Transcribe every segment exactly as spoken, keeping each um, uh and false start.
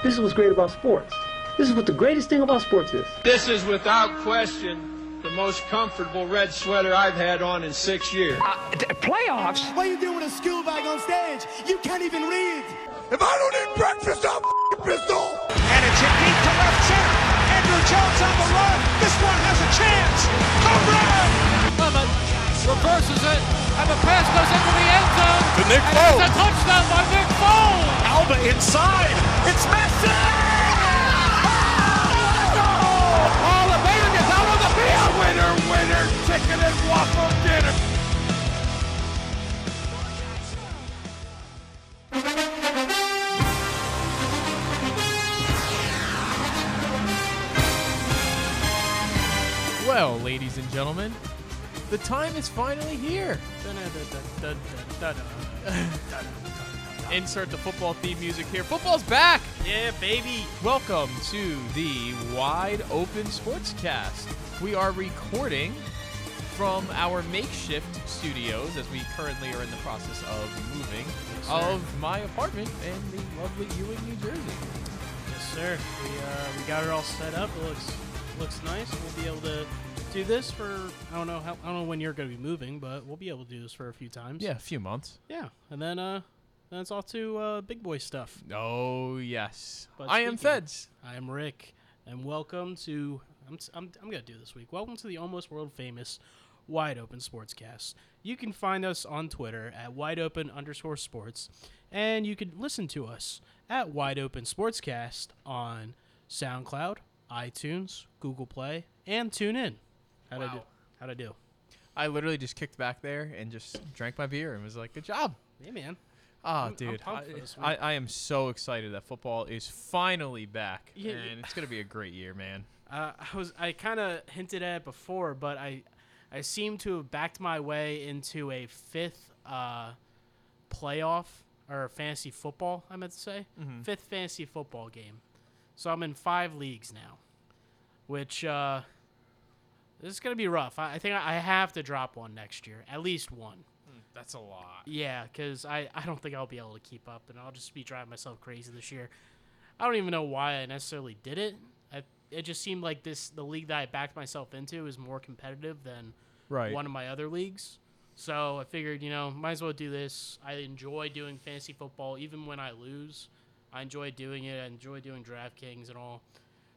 This is what's great about sports. This is what the greatest thing about sports is. This is without question the most comfortable red sweater I've had on in six years. Uh, d- playoffs? What are you doing with a school bag on stage? You can't even read. If I don't eat breakfast, I'm f***ing pissed off. And it's a deep to left center. Andrew Jones on the run. This one has a chance. Home run. Edelman reverses it, and the pass goes into the end zone. To Nick Foles. It's a touchdown by Nick Foles. Alba inside. It's Messi. Oh, oh, the Baylor gets out on the field. Winner, winner, chicken and waffle dinner. Well, ladies and gentlemen, the time is finally here. Insert the football theme music here. Football's back. Yeah, baby. Welcome to the Wide Open Sportscast. We are recording from our makeshift studios, as we currently are in the process of moving, yes, of my apartment in the lovely Ewing, New Jersey. Yes, sir. We uh, we got it all set up. It looks... looks nice. We'll be able to do this for, I don't know how, I don't know when you're going to be moving, but we'll be able to do this for a few times. Yeah, a few months. Yeah, and then uh, then it's all to uh, big boy stuff. Oh yes. But I am Feds. I am Rick, and welcome to I'm I'm I'm going to do this week. Welcome to the almost world famous Wide Open Sportscast. You can find us on Twitter at wideopen underscore sports, and you can listen to us at Wide Open Sportscast on SoundCloud, iTunes, Google Play, and TuneIn. How'd wow. I do? How'd I do? I literally just kicked back there and just drank my beer and was like, good job. Hey, man. Ah, I'm, dude. I'm I, I, I am so excited that football is finally back. Yeah, and yeah. It's going to be a great year, man. Uh, I was I kind of hinted at it before, but I, I seem to have backed my way into a fifth uh, playoff or fantasy football, I meant to say. Mm-hmm. Fifth fantasy football game. So I'm in five leagues now, which uh, this is going to be rough. I, I think I have to drop one next year, at least one. Mm, that's a lot. Yeah, because I, I don't think I'll be able to keep up, and I'll just be driving myself crazy this year. I don't even know why I necessarily did it. I, it just seemed like this the league that I backed myself into is more competitive than right. one of my other leagues. So I figured, you know, might as well do this. I enjoy doing fantasy football, even when I lose. I enjoy doing it. I enjoy doing DraftKings and all.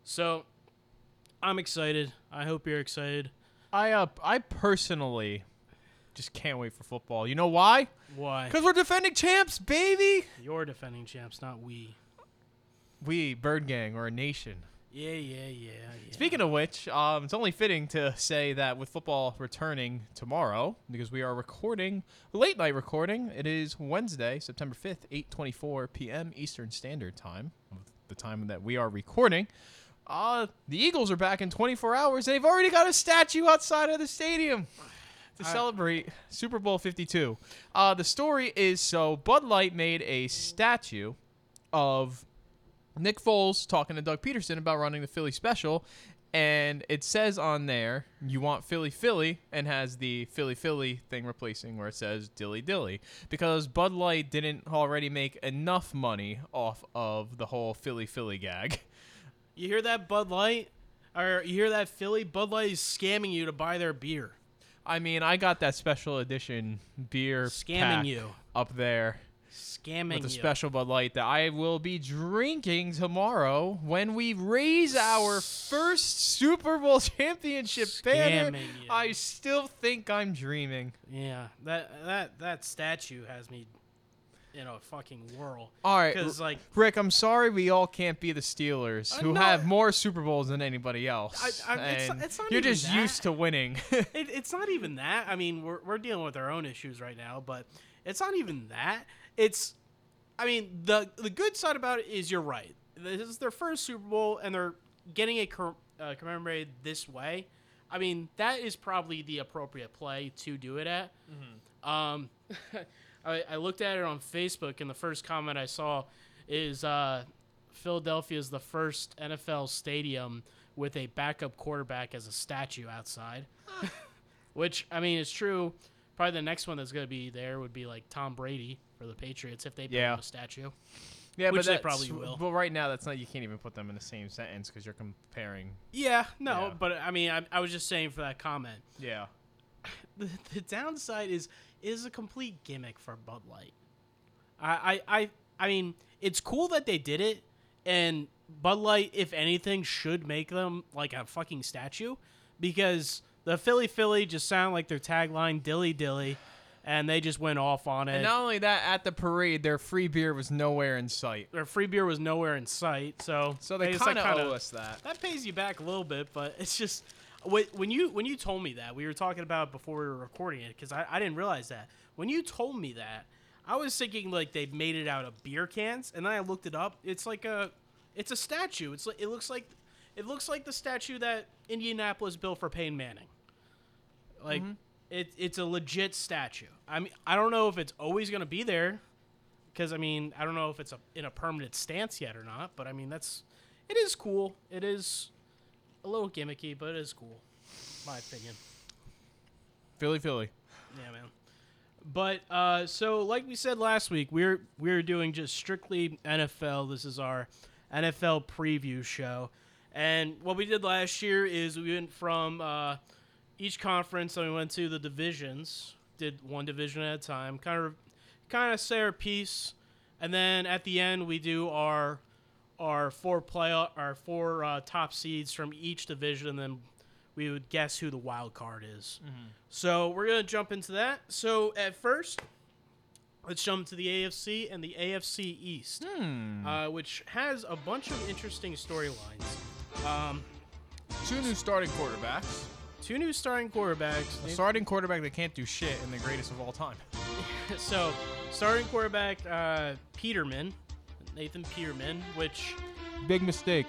So, I'm excited. I hope you're excited. I uh, I personally just can't wait for football. You know why? Why? Because we're defending champs, baby! You're defending champs, not we. We, Bird Gang, we're a nation. Yeah, yeah, yeah. yeah. Speaking of which, um, it's only fitting to say that with football returning tomorrow, because we are recording, late night recording, it is Wednesday, September fifth, eight twenty-four p.m. Eastern Standard Time, the time that we are recording. Uh, the Eagles are back in twenty-four hours. They've already got a statue outside of the stadium to I- celebrate Super Bowl fifty-two. Uh, the story is, so Bud Light made a statue of Nick Foles talking to Doug Peterson about running the Philly special, and it says on there, you want Philly Philly, and has the Philly Philly thing replacing where it says Dilly Dilly, because Bud Light didn't already make enough money off of the whole Philly Philly gag. You hear that, Bud Light? Or you hear that, Philly? Bud Light is scamming you to buy their beer. I mean, I got that special edition beer scamming you up there. Scamming with a special Bud Light that I will be drinking tomorrow when we raise our first Super Bowl championship banner. I still think I'm dreaming. Yeah, that that that statue has me in a fucking whirl. All right, because like Rick, I'm sorry we all can't be the Steelers, uh, who no, have more Super Bowls than anybody else. I, I, it's not, it's not you're even just that. used to winning. it, it's not even that. I mean, we're we're dealing with our own issues right now, but it's not even that. It's, I mean, the the good side about it is you're right. This is their first Super Bowl, and they're getting it com- uh, commemorated this way. I mean, that is probably the appropriate play to do it at. Mm-hmm. Um, I, I looked at it on Facebook, and the first comment I saw is uh, Philadelphia is the first N F L stadium with a backup quarterback as a statue outside, which, I mean, it's true. Probably the next one that's going to be there would be like Tom Brady for the Patriots if they build yeah. a statue. Yeah, which but they probably will. But right now, that's not. You can't even put them in the same sentence because you're comparing. Yeah, no, yeah. But I mean, I, I was just saying for that comment. Yeah. The, the downside is is a complete gimmick for Bud Light. I, I I I mean, it's cool that they did it, and Bud Light, if anything, should make them like a fucking statue, because the Philly Philly just sound like their tagline, Dilly Dilly. And they just went off on it. And not only that, at the parade, their free beer was nowhere in sight. Their free beer was nowhere in sight. So, so they, they kind of like owe us that. That pays you back a little bit, but it's just when you when you told me that, we were talking about it before we were recording it, because I, I didn't realize that. When you told me that, I was thinking like they made it out of beer cans, and then I looked it up. It's like a it's a statue. It's it looks like it looks like the statue that Indianapolis built for Peyton Manning. Like. Mm-hmm. It, it's a legit statue. I mean, I don't know if it's always going to be there, because, I mean, I don't know if it's a, in a permanent stance yet or not, but, I mean, that's it is cool. It is a little gimmicky, but it is cool, my opinion. Philly, Philly. Yeah, man. But, uh, so, like we said last week, we're, we're doing just strictly N F L. This is our N F L preview show. And what we did last year is we went from... Uh, Each conference, and we went to the divisions, did one division at a time, kind of kind of say our piece, and then at the end we do our our four play our four uh, top seeds from each division, and then we would guess who the wild card is. Mm-hmm. So we're gonna jump into that. So at first, let's jump to the A F C and the A F C East, hmm. uh, which has a bunch of interesting storylines. Um, Two new starting quarterbacks. Two new starting quarterbacks. A starting quarterback that can't do shit and the greatest of all time. So, starting quarterback uh, Peterman, Nathan Peterman, which... Big mistake.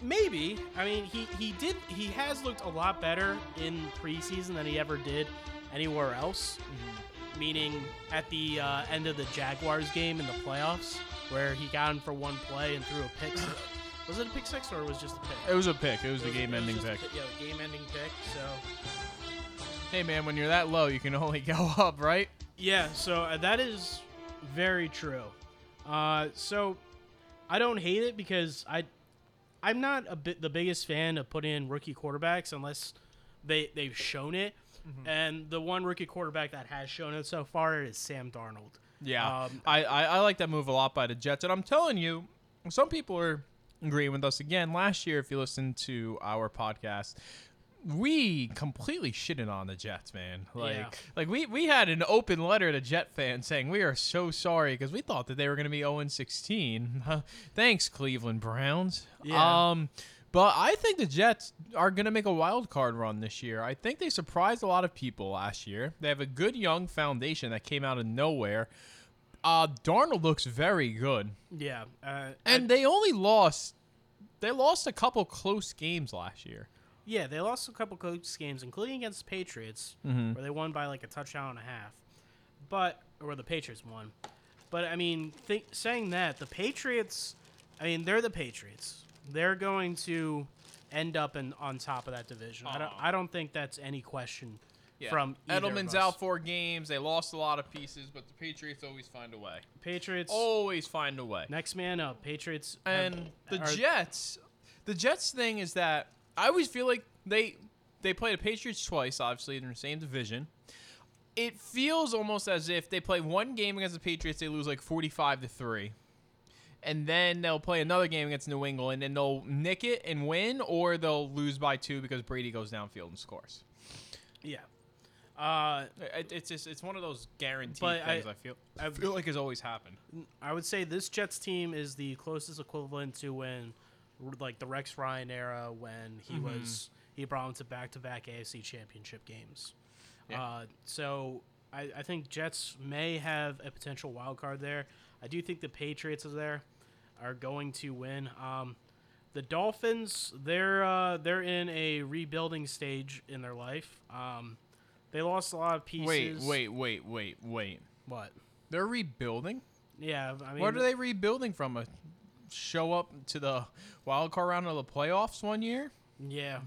Maybe. I mean, he, he did. He has looked a lot better in preseason than he ever did anywhere else. Mm-hmm. Meaning at the uh, end of the Jaguars game in the playoffs where he got him for one play and threw a pick six. Was it a pick six or was it just a pick? It was a pick. It was, it was a game-ending pick. Yeah, a game-ending pick. So, hey man, when you're that low, you can only go up, right? Yeah. So uh, that is very true. Uh, so I don't hate it because I, I'm not a bit the biggest fan of putting in rookie quarterbacks unless they they've shown it. Mm-hmm. And the one rookie quarterback that has shown it so far is Sam Darnold. Yeah, um, I, I I like that move a lot by the Jets, and I'm telling you, some people are. Agreeing with us again last year. If you listen to our podcast, we completely shitted on the Jets, man. Like, yeah. like we, we had an open letter to Jet fans saying we are so sorry because we thought that they were going to be oh and sixteen. Thanks, Cleveland Browns. Yeah. Um, but I think the Jets are going to make a wild card run this year. I think they surprised a lot of people last year. They have a good young foundation that came out of nowhere. Uh, Darnold looks very good. Yeah. Uh, and I, they only lost they lost a couple close games last year. Yeah, they lost a couple close games, including against the Patriots, mm-hmm. where they won by like a touchdown and a half. But or the Patriots won. But I mean, th- saying that, the Patriots, I mean, they're the Patriots. They're going to end up in on top of that division. Uh-huh. I don't I don't think that's any question. Yeah. From Edelman's out four games. They lost a lot of pieces, but the Patriots always find a way. Patriots always find a way. Next man up. Patriots and have, the Jets. The Jets thing is that I always feel like they they play the Patriots twice. Obviously, they're in the same division. It feels almost as if they play one game against the Patriots, they lose like forty-five to three, and then they'll play another game against New England, and they'll nick it and win, or they'll lose by two because Brady goes downfield and scores. Yeah. Uh, it, it's just, it's one of those guaranteed things I, I feel I feel like has always happened. I would say this Jets team is the closest equivalent to when, like the Rex Ryan era, when he mm-hmm. was he brought them to back-to-back A F C Championship games. Yeah. Uh, so I, I think Jets may have a potential wild card there. I do think the Patriots are there are going to win. Um, the Dolphins they're uh, they're in a rebuilding stage in their life. Um. They lost a lot of pieces. Wait, wait, wait, wait, wait. What? They're rebuilding? Yeah. I mean, what are they rebuilding from? A show up to the wild card round of the playoffs one year? Yeah.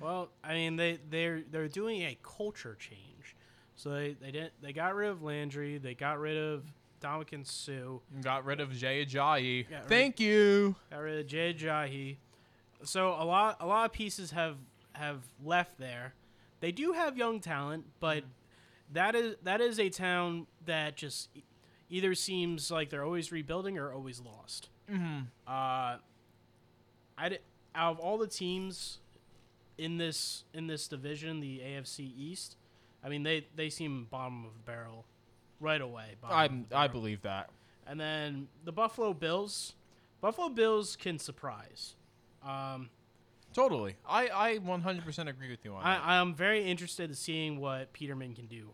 Well, I mean, they, they're they're doing a culture change. So they, they didn't they got rid of Landry. They got rid of Ndamukong Suh. Got rid of Jay Ajayi. Got Thank rid- you. Got rid of Jay Ajayi. So a lot, a lot of pieces have have left there. They do have young talent, but that is that is a town that just either seems like they're always rebuilding or always lost. Mm-hmm. Uh, I d- out of all the teams in this in this division, the A F C East, I mean they, they seem bottom of the barrel right away. I I believe that. And then the Buffalo Bills, Buffalo Bills can surprise. Um, totally. I, I one hundred percent agree with you on I, that. I'm very interested in seeing what Peterman can do,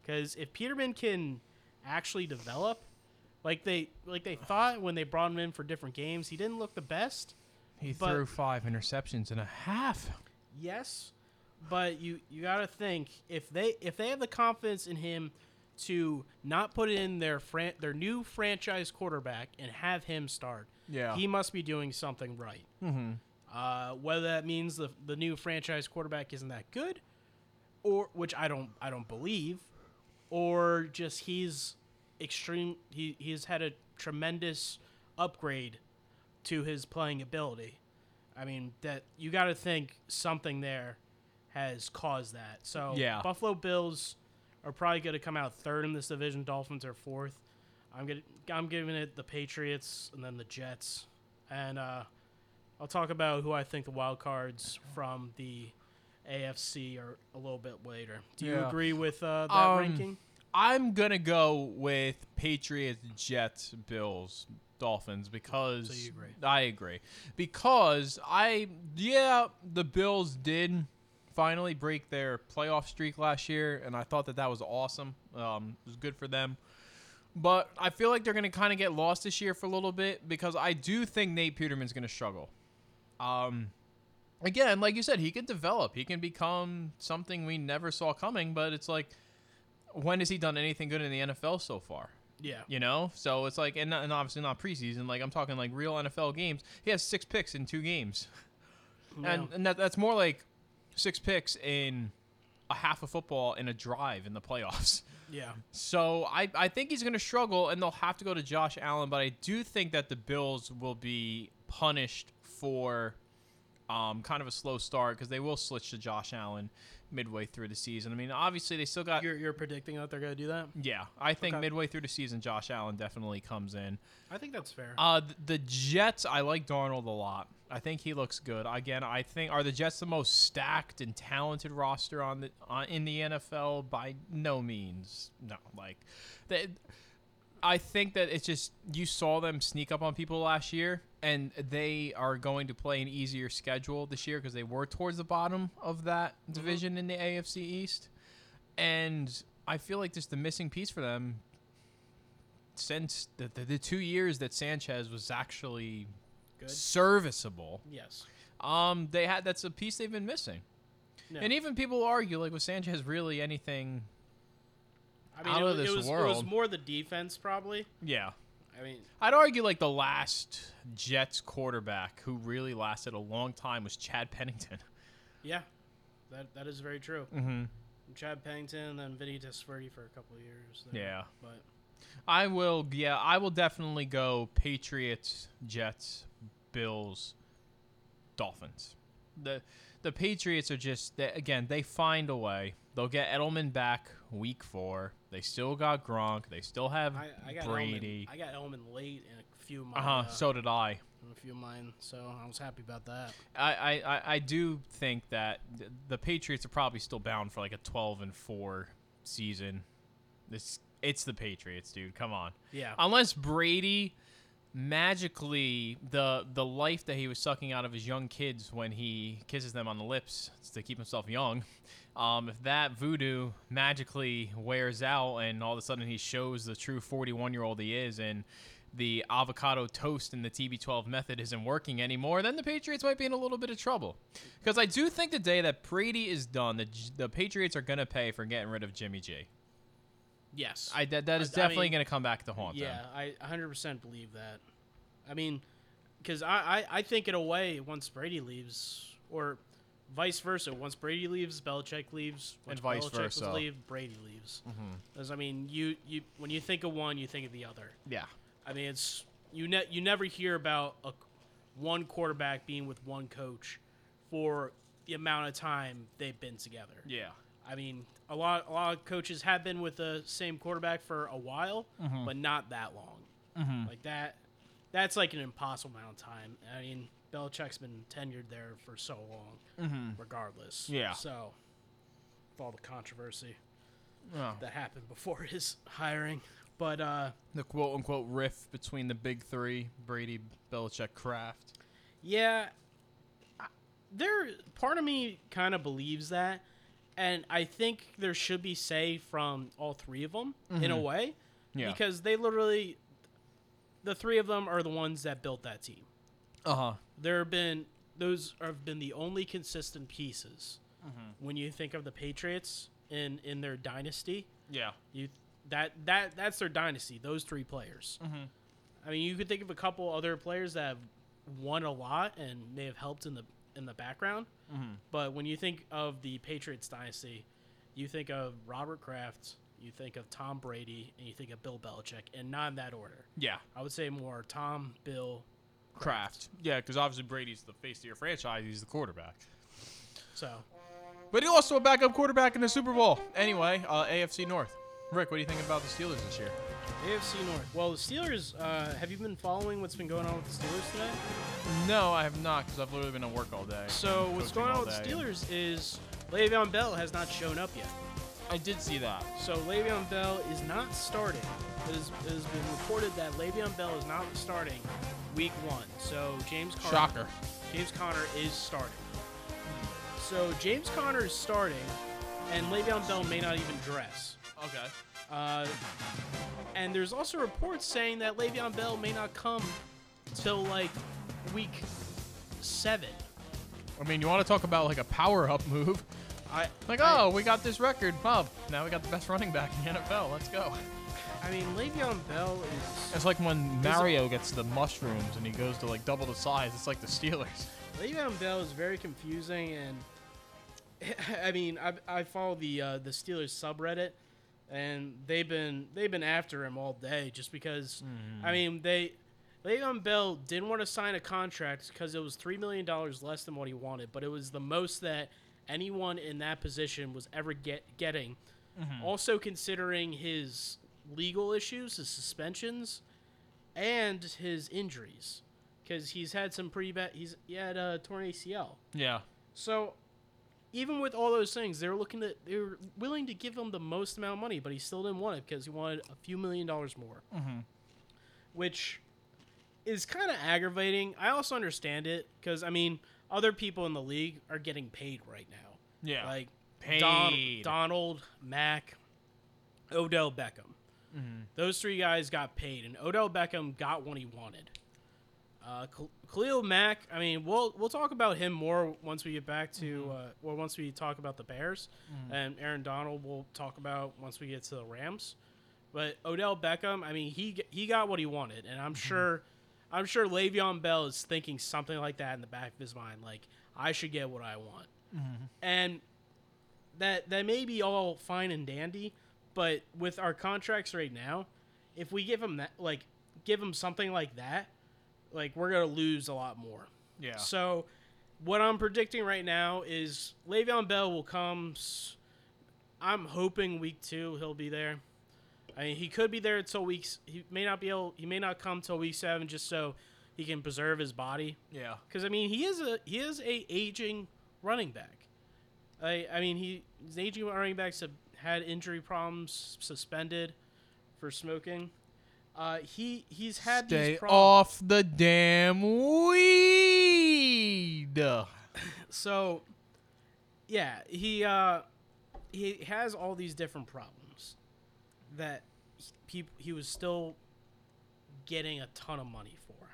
because if Peterman can actually develop, like they like they thought when they brought him in for different games, he didn't look the best. He threw five interceptions and a half. Yes, but you, you got to think if they if they have the confidence in him to not put in their fran- their new franchise quarterback and have him start. Yeah. He must be doing something right. Mm-hmm. Uh, whether that means the the new franchise quarterback isn't that good, or which I don't I don't believe, or just he's extreme. He he's had a tremendous upgrade to his playing ability. I mean that you got to think something there has caused that. So yeah. Buffalo Bills are probably going to come out third in this division. Dolphins are fourth. I'm gonna, I'm giving it the Patriots and then the Jets, and uh, I'll talk about who I think the wild cards from the A F C are a little bit later. Do you yeah. agree with uh, that um, ranking? I'm gonna go with Patriots, Jets, Bills, Dolphins because so you agree. I agree because I yeah the Bills did finally break their playoff streak last year, and I thought that that was awesome. Um, it was good for them. But I feel like they're going to kind of get lost this year for a little bit because I do think Nate Peterman's going to struggle. Um, again, like you said, he can develop. He can become something we never saw coming, but it's like, when has he done anything good in the N F L so far? Yeah. You know? So it's like, and, and obviously not preseason. Like, I'm talking like real N F L games. He has six picks in two games. Yeah. And, and that, that's more like six picks in a half of football in a drive in the playoffs. Yeah. So I, I think he's going to struggle, and they'll have to go to Josh Allen. But I do think that the Bills will be punished for um, kind of a slow start because they will switch to Josh Allen midway through the season. I mean, obviously they still got. You're, you're predicting that they're going to do that? Yeah, I think okay. midway through the season, Josh Allen definitely comes in. I think that's fair. Uh, the, the Jets, I like Darnold a lot. I think he looks good. Again, I think are the Jets the most stacked and talented roster on the on, in the N F L? By no means. No, like that. I think that it's just you saw them sneak up on people last year, and they are going to play an easier schedule this year because they were towards the bottom of that division mm-hmm. in the A F C East. And I feel like just the missing piece for them since the the, the two years that Sanchez was actually. Good. Serviceable. Yes. Um, they had that's a piece they've been missing. No. And even people argue like was Sanchez really anything I mean, out it, of this it was, world? It was more the defense probably. Yeah. I mean, I'd argue like the last Jets quarterback who really lasted a long time was Chad Pennington. Yeah. That that is very true. Mhm. Chad Pennington and then Vinny Testaverde for a couple of years there. Yeah. But I will yeah, I will definitely go Patriots, Jets, Bills, Dolphins. The the Patriots are just, they, again, they find a way. They'll get Edelman back week four. They still got Gronk. They still have I, I got Brady. Edelman. I got Edelman late in a few of mine. Uh-huh, uh, so did I. In a few of mine, so I was happy about that. I, I, I do think that the Patriots are probably still bound for like a twelve and four season. This It's the Patriots, dude. Come on. Yeah. Unless Brady... magically the the life that he was sucking out of his young kids when he kisses them on the lips to keep himself young, um if that voodoo magically wears out and all of a sudden he shows the true forty-one year old he is and the avocado toast and the T B twelve method isn't working anymore, then the Patriots might be in a little bit of trouble, because I do think the day that Brady is done, the, the Patriots are gonna pay for getting rid of Jimmy G. Yes. I, that, that is I, definitely I mean, going to come back to haunt yeah, them. Yeah, I one hundred percent believe that. I mean, because I, I, I think in a way, once Brady leaves, or vice versa. Once Brady leaves, Belichick leaves. Once and Belichick vice versa. Leaves, Brady leaves. Because, mm-hmm. I mean, you, you when you think of one, you think of the other. Yeah. I mean, it's you ne- you never hear about a, one quarterback being with one coach for the amount of time they've been together. Yeah. I mean, a lot a lot of coaches have been with the same quarterback for a while, mm-hmm. but not that long. Mm-hmm. Like that, that's like an impossible amount of time. I mean, Belichick's been tenured there for so long, mm-hmm. regardless. Yeah. So, with all the controversy oh. that happened before his hiring, but uh, the quote unquote rift between the big three, Brady, Belichick, Kraft. Yeah, I, there. Part of me kind of believes that. And I think there should be say from all three of them, mm-hmm. in a way, yeah. because they literally, the three of them are the ones that built that team. Uh-huh. There have been, those have been the only consistent pieces. Mm-hmm. When you think of the Patriots in, in their dynasty. Yeah. you that that That's their dynasty, those three players. Mm-hmm. I mean, you could think of a couple other players that have won a lot and may have helped in the in the background, mm-hmm. but when you think of the Patriots dynasty, you think of Robert Kraft, you think of Tom Brady, and you think of Bill Belichick, and not in that order. Yeah. I would say more Tom, Bill, Kraft. Kraft. Yeah, because obviously Brady's the face of your franchise. He's the quarterback. So. But he's also a backup quarterback in the Super Bowl. Anyway, uh, A F C North. Rick, what do you think about the Steelers this year? A F C North. Well, the Steelers, uh, have you been following what's been going on with the Steelers today? No, I have not, because I've literally been at work all day. So what's going on with the Steelers is Le'Veon Bell has not shown up yet. I did see that. So Le'Veon Bell is not starting. It has, it has been reported that Le'Veon Bell is not starting week one. So James Conner. Shocker. James Conner is starting. So James Conner is starting, and Le'Veon Bell may not even dress. Okay. Uh, and there's also reports saying that Le'Veon Bell may not come till like week seven. I mean, you want to talk about like a power-up move? I like, I, oh, we got this record, Bob. Now we got the best running back in the N F L. Let's go. I mean, Le'Veon Bell is. It's like when Mario gets the mushrooms and he goes to like double the size. It's like the Steelers. Le'Veon Bell is very confusing, and I mean, I I follow the uh, the Steelers subreddit. And they've been they've been after him all day just because, mm. I mean, they Le'Veon Bell didn't want to sign a contract because it was three million dollars less than what he wanted, but it was the most that anyone in that position was ever get, getting. Mm-hmm. Also considering his legal issues, his suspensions, and his injuries because he's had some pretty bad – he's he had a torn A C L. Yeah. So – even with all those things, they were looking to, they were willing to give him the most amount of money, but he still didn't want it because he wanted a few million dollars more, mm-hmm. which is kind of aggravating. I also understand it because, I mean, other people in the league are getting paid right now. Yeah. Like Don, Donald, Mack, Odell Beckham. Mm-hmm. Those three guys got paid, and Odell Beckham got what he wanted. Uh, Khalil Mack, I mean, we'll we'll talk about him more once we get back to, mm-hmm. uh, or once we talk about the Bears, mm-hmm. and Aaron Donald we'll talk about once we get to the Rams. But Odell Beckham, I mean, he he got what he wanted, and I'm mm-hmm. sure, I'm sure Le'Veon Bell is thinking something like that in the back of his mind, like I should get what I want, mm-hmm. and that that may be all fine and dandy, but with our contracts right now, if we give him that, like give him something like that. Like, we're going to lose a lot more. Yeah. So, what I'm predicting right now is Le'Veon Bell will come. I'm hoping week two he'll be there. I mean, he could be there until weeks. He may not be able. He may not come till week seven just so he can preserve his body. Yeah. Because, I mean, he is a he is a aging running back. I I mean, he, he's an aging running back that had injury problems, suspended for smoking. Uh, he he's had Stay these problems. Stay off the damn weed. So, yeah, he uh, he has all these different problems that he he was still getting a ton of money for.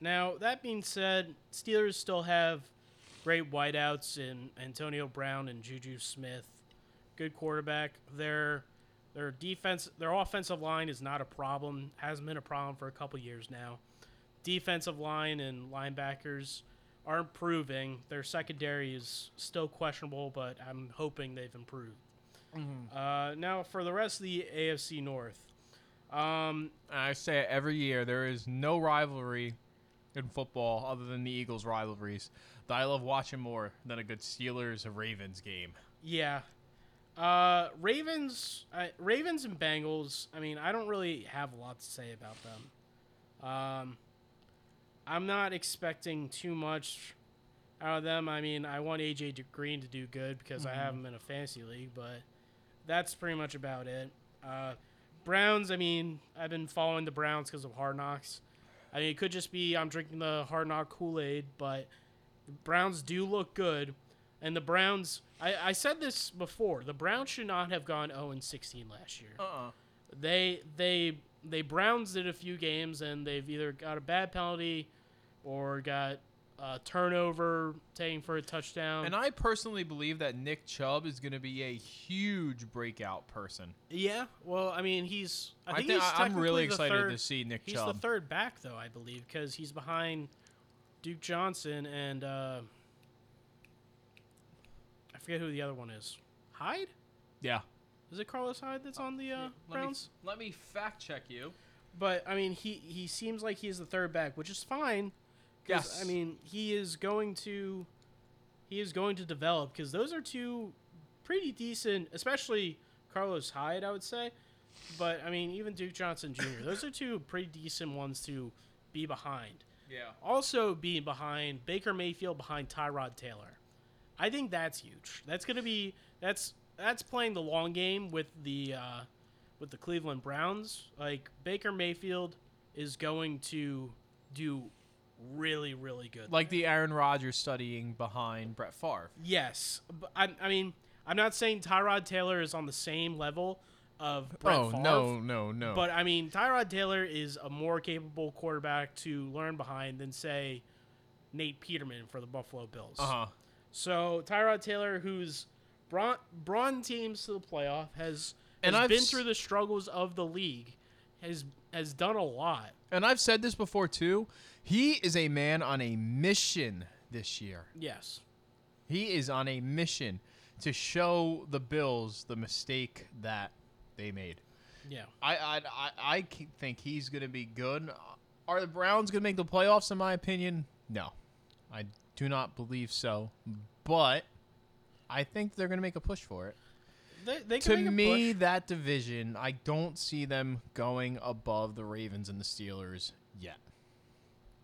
Now that being said, Steelers still have great wideouts in Antonio Brown and Juju Smith, good quarterback. They're Their defense, their offensive line is not a problem. Hasn't been a problem for a couple years now. Defensive line and linebackers are improving. Their secondary is still questionable, but I'm hoping they've improved. Mm-hmm. Uh, now, for the rest of the A F C North. Um, I say it every year. There is no rivalry in football other than the Eagles rivalries that I love watching more than a good Steelers or Ravens game. Yeah. Uh, Ravens uh, Ravens and Bengals, I mean, I don't really have a lot to say about them. Um, I'm not expecting too much out of them. I mean, I want A J Green to do good because mm-hmm. I have him in a fantasy league, but that's pretty much about it. Uh, Browns, I mean, I've been following the Browns because of Hard Knocks. I mean, it could just be I'm drinking the Hard Knock Kool-Aid, but the Browns do look good. And the Browns, I, I said this before, the Browns should not have gone oh and sixteen last year. Uh-uh. They they they Browns did a few games, and they've either got a bad penalty or got a turnover taking for a touchdown. And I personally believe that Nick Chubb is going to be a huge breakout person. Yeah, well, I mean, he's I think I th- he's I'm really excited third, to see Nick he's Chubb. He's the third back, though, I believe, because he's behind Duke Johnson and... Uh, I forget who the other one is. Hyde? Yeah. Is it Carlos Hyde that's on the uh, let Browns? Me, let me fact check you. But, I mean, he, he seems like he's the third back, which is fine. Yes. I mean, he is going to he is going to develop because those are two pretty decent, especially Carlos Hyde, I would say. But, I mean, even Duke Johnson Junior Those are two pretty decent ones to be behind. Yeah. Also being behind Baker Mayfield, behind Tyrod Taylor. I think that's huge. That's going to be that's that's playing the long game with the uh, with the Cleveland Browns. Like Baker Mayfield is going to do really really good. Like there. The Aaron Rodgers studying behind Brett Favre. Yes, but I, I mean I'm not saying Tyrod Taylor is on the same level of Brett oh, Favre. Oh no no no. But I mean Tyrod Taylor is a more capable quarterback to learn behind than say Nate Peterman for the Buffalo Bills. Uh huh. So Tyrod Taylor, who's brought, brought teams to the playoff, has, has and been through the struggles of the league, has has done a lot. And I've said this before, too. He is a man on a mission this year. Yes. He is on a mission to show the Bills the mistake that they made. Yeah. I, I, I, I think he's going to be good. Are the Browns going to make the playoffs, in my opinion? No. I do not believe so, but I think they're going to make a push for it. They, they can to make me, a push. That division, I don't see them going above the Ravens and the Steelers yet.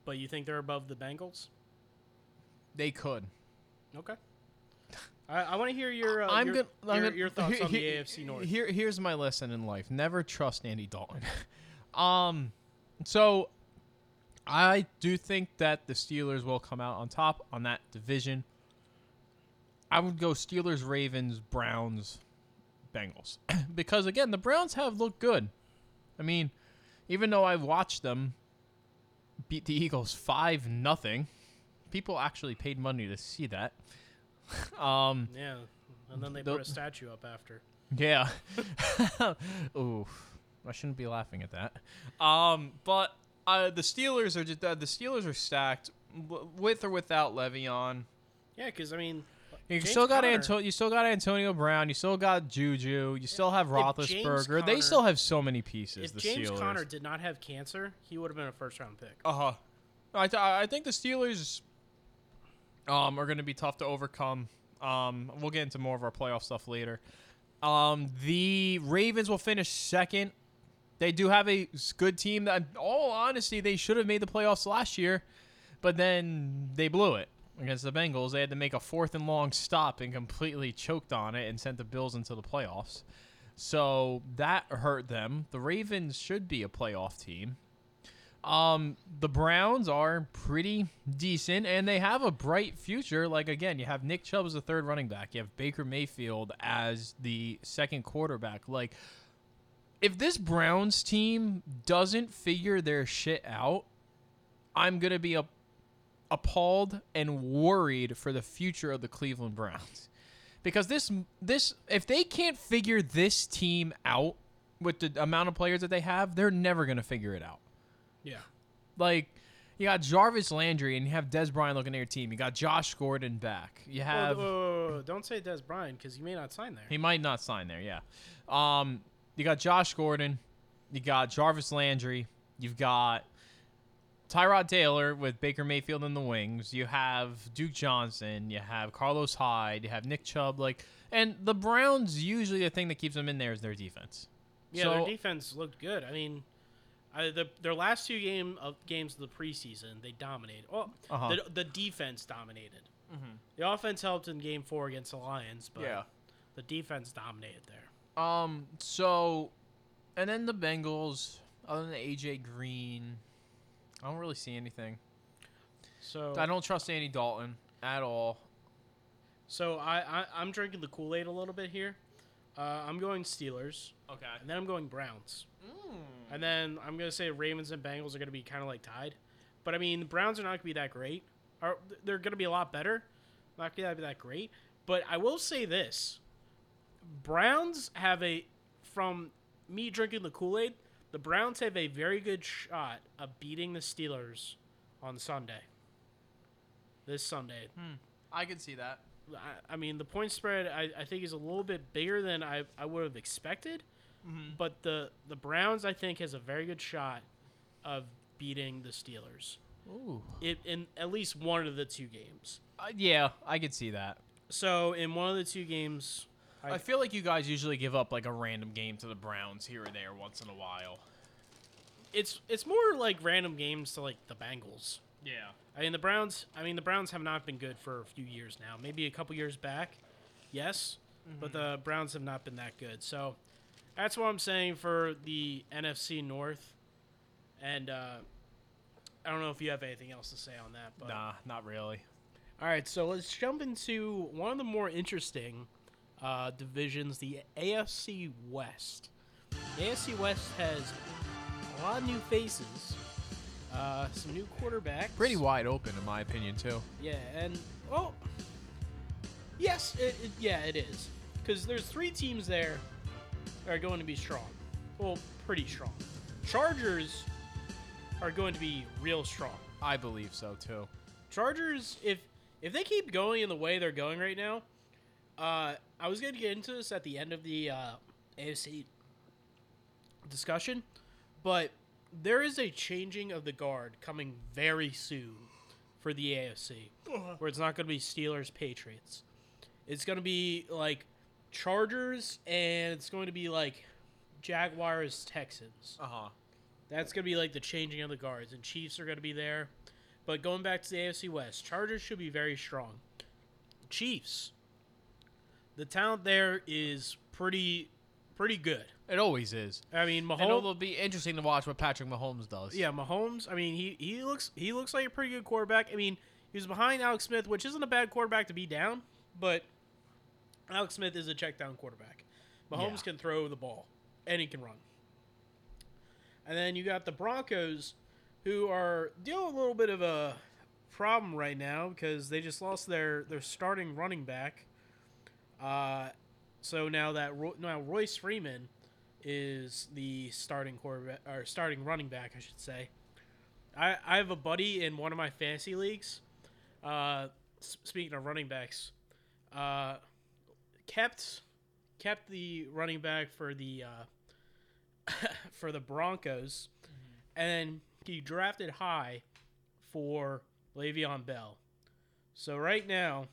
But you think they're above the Bengals? They could. Okay. I, I want to hear your uh, I'm your, gonna, your, I'm your thoughts here, on the here, A F C North. Here, here's my lesson in life: never trust Andy Dalton. um, so. I do think that the Steelers will come out on top on that division. I would go Steelers, Ravens, Browns, Bengals. Because, again, the Browns have looked good. I mean, even though I've watched them beat the Eagles five nothing, people actually paid money to see that. um, yeah, and then they the, put a statue up after. Yeah. Ooh, I shouldn't be laughing at that. Um, but... Uh, the Steelers are just, uh, the Steelers are stacked w- with or without Le'Veon. Yeah, because I mean, you James still got Anto- you still got Antonio Brown, you still got Juju, you still have Roethlisberger. Conner, they still have so many pieces. If the James Steelers. Conner did not have cancer, he would have been a first round pick. Uh huh. I th- I think the Steelers um are going to be tough to overcome. Um, we'll get into more of our playoff stuff later. Um, the Ravens will finish second. They do have a good team that, in all honesty, they should have made the playoffs last year, but then they blew it against the Bengals. They had to make a fourth and long stop and completely choked on it and sent the Bills into the playoffs. So that hurt them. The Ravens should be a playoff team. Um, the Browns are pretty decent, and they have a bright future. Like, again, you have Nick Chubb as the third running back. You have Baker Mayfield as the second quarterback. Like... If this Browns team doesn't figure their shit out, I'm going to be a- appalled and worried for the future of the Cleveland Browns. Because this, this, if they can't figure this team out with the amount of players that they have, they're never going to figure it out. Yeah. Like, You got Jarvis Landry, and you have Dez Bryant looking at your team. You got Josh Gordon back. You have whoa, whoa, whoa, whoa. Don't say Dez Bryant because he may not sign there. He might not sign there, yeah. Um, you got Josh Gordon. You got Jarvis Landry. You've got Tyrod Taylor with Baker Mayfield in the wings. You have Duke Johnson. You have Carlos Hyde. You have Nick Chubb. Like, and the Browns, usually the thing that keeps them in there is their defense. Yeah, so, their defense looked good. I mean, I, the, their last two game of games of the preseason, they dominated. Well, uh-huh. the, the defense dominated. Mm-hmm. The offense helped in game four against the Lions, but yeah. the defense dominated there. Um. So, and then the Bengals, other than A J Green, I don't really see anything. So I don't trust Andy Dalton at all. So I, I I'm drinking the Kool-Aid a little bit here. Uh, I'm going Steelers. Okay. And then I'm going Browns. Mm. And then I'm going to say Ravens and Bengals are going to be kind of like tied. But, I mean, the Browns are not going to be that great. Or, they're going to be a lot better. Not going to be that great. But I will say this. Browns have a, from me drinking the Kool-Aid, the Browns have a very good shot of beating the Steelers on Sunday. This Sunday. Hmm. I could see that. I mean, the point spread, I, I think, is a little bit bigger than I, I would have expected. Mm-hmm. But the, the Browns, I think, has a very good shot of beating the Steelers. Ooh. It, in at least one of the two games. Uh, yeah, I could see that. So, in one of the two games... I, I feel like you guys usually give up, like, a random game to the Browns here and there once in a while. It's it's more like random games to, like, the Bengals. Yeah. I mean the Browns I mean the Browns have not been good for a few years now. Maybe a couple years back. Yes. Mm-hmm. But the Browns have not been that good. So that's what I'm saying for the N F C North. And uh, I don't know if you have anything else to say on that, but nah, not really. All right, so let's jump into one of the more interesting uh, divisions, the A F C West. The A F C West has a lot of new faces. Uh, some new quarterbacks. Pretty wide open, in my opinion, too. Yeah, and, oh, yes, it, it, yeah, it is. Because there's three teams there that are going to be strong. Well, pretty strong. Chargers are going to be real strong. I believe so, too. Chargers, if if they keep going in the way they're going right now, uh, I was going to get into this at the end of the uh, A F C discussion, but... There is a changing of the guard coming very soon for the A F C, where it's not going to be Steelers, Patriots. It's going to be, like, Chargers, and it's going to be, like, Jaguars, Texans. Uh-huh. That's going to be, like, the changing of the guards, and Chiefs are going to be there. But going back to the A F C West, Chargers should be very strong. Chiefs, the talent there is pretty... Pretty good. It always is. I mean, Mahomes. And it'll be interesting to watch what Patrick Mahomes does. Yeah, Mahomes. I mean, he, he looks he looks like a pretty good quarterback. I mean, he was behind Alex Smith, which isn't a bad quarterback to be down, but Alex Smith is a check down quarterback. Mahomes yeah. can throw the ball, and he can run. And then you got the Broncos, who are dealing a little bit of a problem right now because they just lost their, their starting running back. Uh... So now that now Royce Freeman is the starting quarterback or starting running back, I should say. I, I have a buddy in one of my fantasy leagues. Uh, speaking of running backs, uh, kept kept the running back for the uh, for the Broncos, mm-hmm. and he drafted high for Le'Veon Bell. So right now,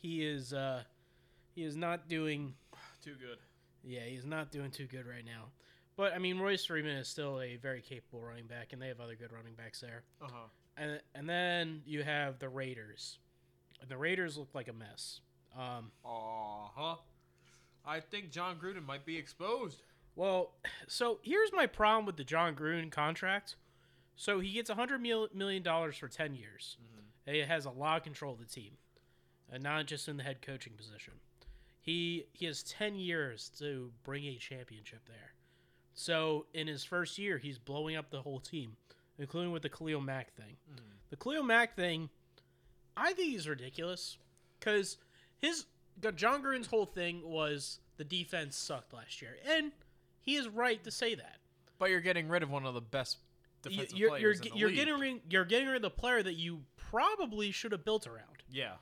he is. Uh, He is not doing... Too good. Yeah, he's not doing too good right now. But, I mean, Royce Freeman is still a very capable running back, and they have other good running backs there. Uh-huh. And, and then you have the Raiders. And the Raiders look like a mess. Um, uh-huh. I think Jon Gruden might be exposed. Well, so here's my problem with the Jon Gruden contract. So he gets one hundred million dollars for ten years. Mm-hmm. And he has a lot of control of the team, and not just in the head coaching position. He he has ten years to bring a championship there. So in his first year, he's blowing up the whole team, including with the Khalil Mack thing. Mm. The Khalil Mack thing, I think is ridiculous because his Jon Gruden's whole thing was the defense sucked last year, and he is right to say that. But you're getting rid of one of the best defensive you're, players you're, in the you're league. Getting rid, you're getting rid of the player that you probably should have built around. Yeah.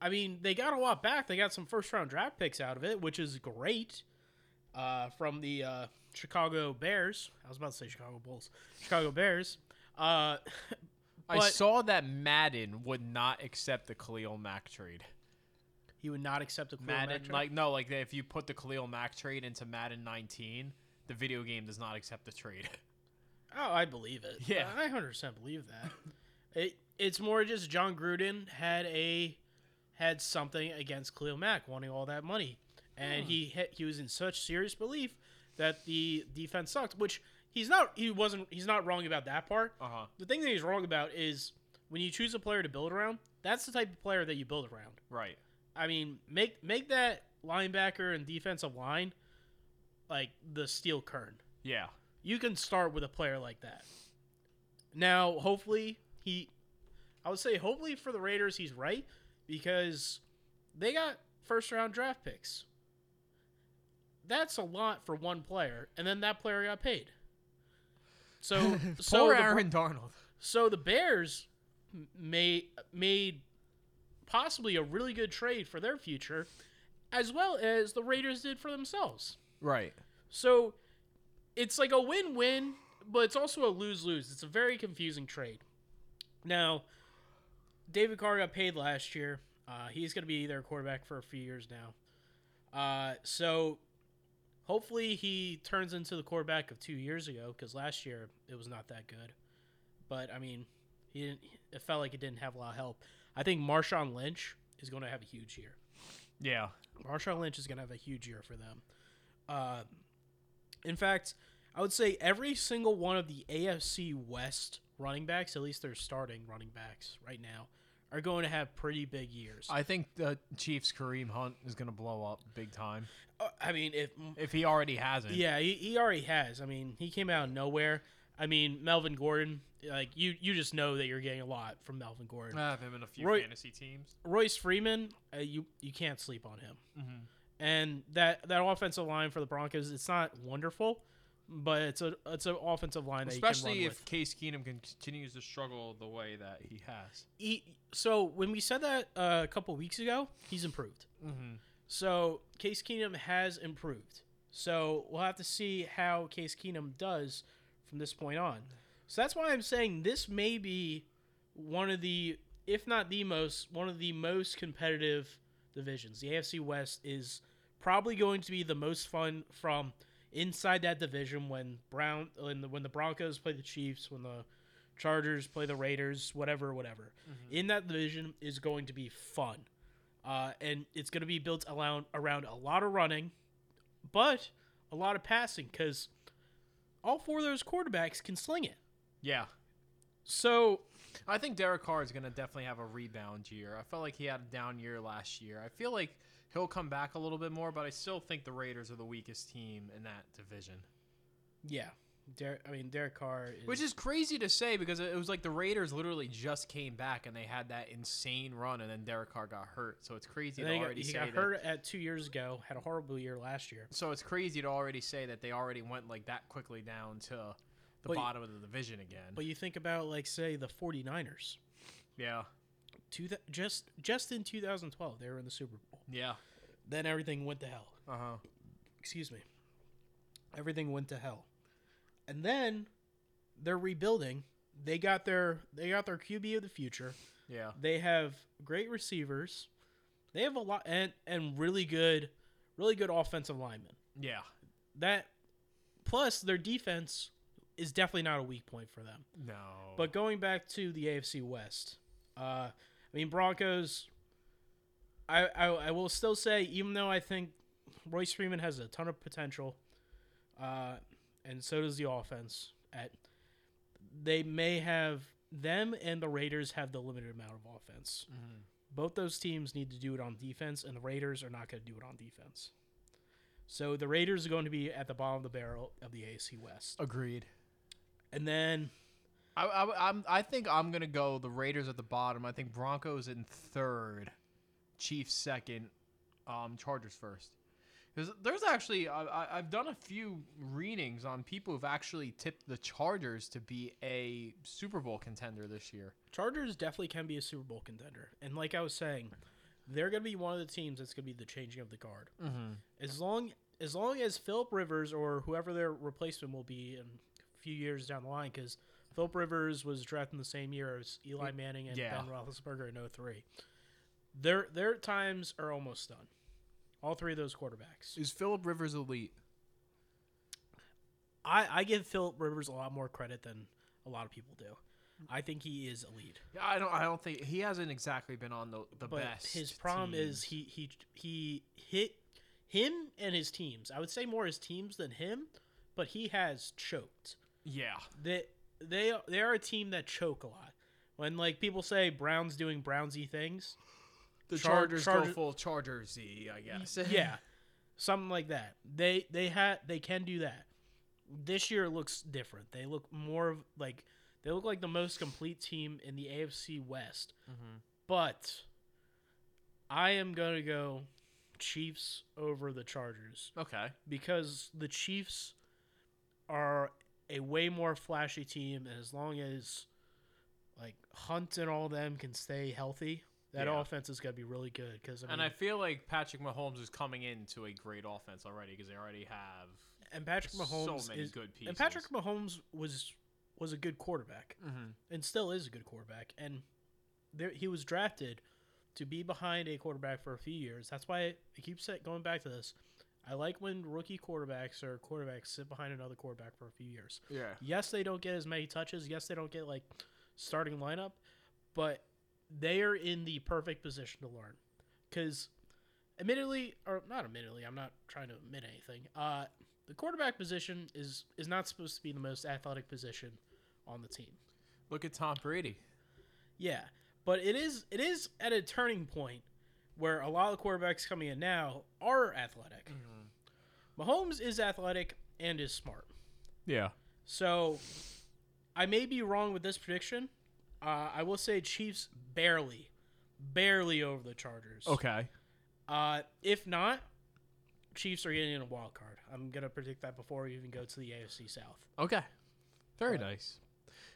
I mean, they got a lot back. They got some first-round draft picks out of it, which is great uh, from the uh, Chicago Bears. I was about to say Chicago Bulls. Chicago Bears. Uh, I saw that Madden would not accept the Khalil Mack trade. He would not accept the Khalil Madden, Mack trade? Like, no, like if you put the Khalil Mack trade into Madden nineteen, the video game does not accept the trade. Oh, I believe it. Yeah. I one hundred percent believe that. it It's more just Jon Gruden had a... had something against Khalil Mack wanting all that money. And mm. he hit, he was in such serious belief that the defense sucked, which he's not he wasn't he's not wrong about that part. Uh-huh. The thing that he's wrong about is when you choose a player to build around, that's the type of player that you build around. Right. I mean, make make that linebacker and defensive line like the steel curtain. Yeah. You can start with a player like that. Now, hopefully he I would say hopefully for the Raiders he's right. Because they got first-round draft picks. That's a lot for one player, and then that player got paid. So, so poor Aaron the, Darnold. So the Bears made made possibly a really good trade for their future, as well as the Raiders did for themselves. Right. So it's like a win-win, but it's also a lose-lose. It's a very confusing trade. Now, David Carr got paid last year. Uh, he's going to be their quarterback for a few years now. Uh, so hopefully he turns into the quarterback of two years ago because last year it was not that good. But, I mean, he didn't. It felt like he didn't have a lot of help. I think Marshawn Lynch is going to have a huge year. Yeah. Marshawn Lynch is going to have a huge year for them. Uh, in fact, I would say every single one of the A F C West running backs, at least their starting running backs right now, are going to have pretty big years. I think the Chiefs' Kareem Hunt is going to blow up big time. Uh, I mean, if if he already hasn't. Yeah, he, he already has. I mean, he came out of nowhere. I mean, Melvin Gordon, like you, you just know that you're getting a lot from Melvin Gordon. I have him in a few Roy, fantasy teams. Royce Freeman, uh, you you can't sleep on him. Mm-hmm. And that that offensive line for the Broncos, it's not wonderful. But it's a it's an offensive line, that especially you can run if with. Case Keenum continues to struggle the way that he has. He, so when we said that uh, a couple weeks ago, he's improved. Mm-hmm. So Case Keenum has improved. So we'll have to see how Case Keenum does from this point on. So that's why I'm saying this may be one of the, if not the most, one of the most competitive divisions. The A F C West is probably going to be the most fun from. Inside that division, when Brown, when the, when the Broncos play the Chiefs, when the Chargers play the Raiders, whatever, whatever, mm-hmm. in that division is going to be fun, uh, and it's going to be built around around a lot of running, but a lot of passing because all four of those quarterbacks can sling it. Yeah. So, I think Derek Carr is going to definitely have a rebound year. I felt like he had a down year last year. I feel like. He'll come back a little bit more, but I still think the Raiders are the weakest team in that division. Yeah. Der- I mean, Derek Carr is... Which is crazy to say because it was like the Raiders literally just came back and they had that insane run, and then Derek Carr got hurt. So it's crazy to got, already say that... He got hurt at two years ago, had a horrible year last year. So it's crazy to already say that they already went like that quickly down to the but bottom you, of the division again. But you think about, like, say, the 49ers. Yeah. Two th- just just in two thousand twelve, they were in the Super Bowl. Yeah. Then everything went to hell. Uh-huh. Excuse me. Everything went to hell. And then they're rebuilding. They got their they got their Q B of the future. Yeah. They have great receivers. They have a lot and, and really good really good offensive linemen. Yeah. That plus their defense is definitely not a weak point for them. No. But going back to the A F C West, uh I mean, Broncos, I, I I will still say, even though I think Royce Freeman has a ton of potential, uh, and so does the offense, at they may have them and the Raiders have the limited amount of offense. Mm-hmm. Both those teams need to do it on defense, and the Raiders are not going to do it on defense. So the Raiders are going to be at the bottom of the barrel of the A F C West. Agreed. And then... I, I I'm I think I'm gonna go the Raiders at the bottom. I think Broncos in third, Chiefs second, um, Chargers first, There's actually, I, I've done a few readings on people who've actually tipped the Chargers to be a Super Bowl contender this year. Chargers definitely can be a Super Bowl contender. And like I was saying, they're going to be one of the teams that's going to be the changing of the guard. Mm-hmm. As long as long as Phillip Rivers or whoever their replacement will be in a few years down the line, because Phillip Rivers was drafted in the same year as Eli Manning and yeah. Ben Roethlisberger in oh three. Their, their times are almost done. All three of those quarterbacks. Is Phillip Rivers elite? I, I give Phillip Rivers a lot more credit than a lot of people do. I think he is elite. I don't. I don't think he hasn't exactly been on the the but best. His problem teams. is he he he hit him and his teams. I would say more his teams than him, but he has choked. Yeah, they they they are a team that choke a lot. When like people say Brown's doing Brownsy things. The Chargers, Chargers go full Chargers-y, I guess. Yeah, something like that. They they ha- they can do that. This year looks different. They look more of like they look like the most complete team in the A F C West. Mm-hmm. But I am gonna go Chiefs over the Chargers. Okay, because the Chiefs are a way more flashy team, and as long as like Hunt and all of them can stay healthy. That yeah. offense is going to be really good. Cause, I mean, and I feel like Patrick Mahomes is coming into a great offense already because they already have and Patrick Mahomes so many is, good pieces. And Patrick Mahomes was was a good quarterback mm-hmm. and still is a good quarterback. And there, he was drafted to be behind a quarterback for a few years. That's why I keep going back to this. I like when rookie quarterbacks or quarterbacks sit behind another quarterback for a few years. Yeah. Yes, they don't get as many touches. Yes, they don't get, like, starting lineup. But they are in the perfect position to learn. Because, admittedly, or not admittedly, I'm not trying to admit anything. Uh, the quarterback position is, is not supposed to be the most athletic position on the team. Look at Tom Brady. Yeah, but it is it is at a turning point where a lot of the quarterbacks coming in now are athletic. Mm-hmm. Mahomes is athletic and is smart. Yeah. So, I may be wrong with this prediction. Uh, I will say Chiefs barely, barely over the Chargers. Okay. Uh, if not, Chiefs are getting in a wild card. I'm going to predict that before we even go to the A F C South. Okay. Very uh, nice.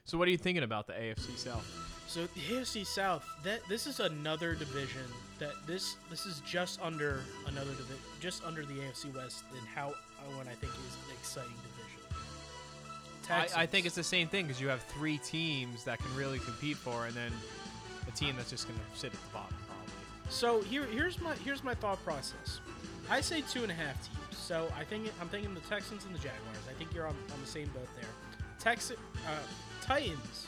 So what are you thinking about the A F C South? So the A F C South, that this is another division that this this is just under another divi- just under the A F C West and how what I think is an exciting division. I, I think it's the same thing because you have three teams that can really compete for, and then a team that's just going to sit at the bottom, probably. So here, here's my here's my thought process. I say two and a half teams. So I think I'm thinking the Texans and the Jaguars. I think you're on, on the same boat there. Tex, uh, Titans.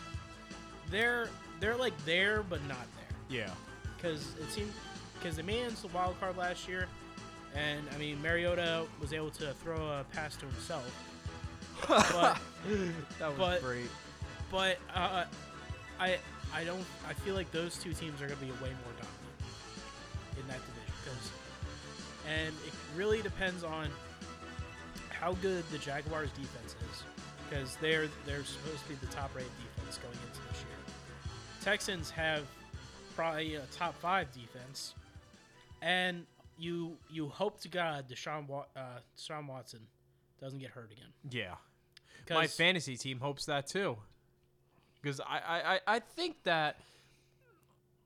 They're they're like there but not there. Yeah. Because it seemed because they managed the wild card last year, and I mean Mariota was able to throw a pass to himself. But, that was but, great. But uh, I I don't I feel like those two teams are going to be way more dominant in that division. Cause, and it really depends on how good the Jaguars' defense is, because they're they're supposed to be the top-rated defense going into this year. Texans have probably a top-five defense, and you you hope to God Deshaun uh, Deshaun Watson doesn't get hurt again. Yeah. My fantasy team hopes that too, because I, I, I think that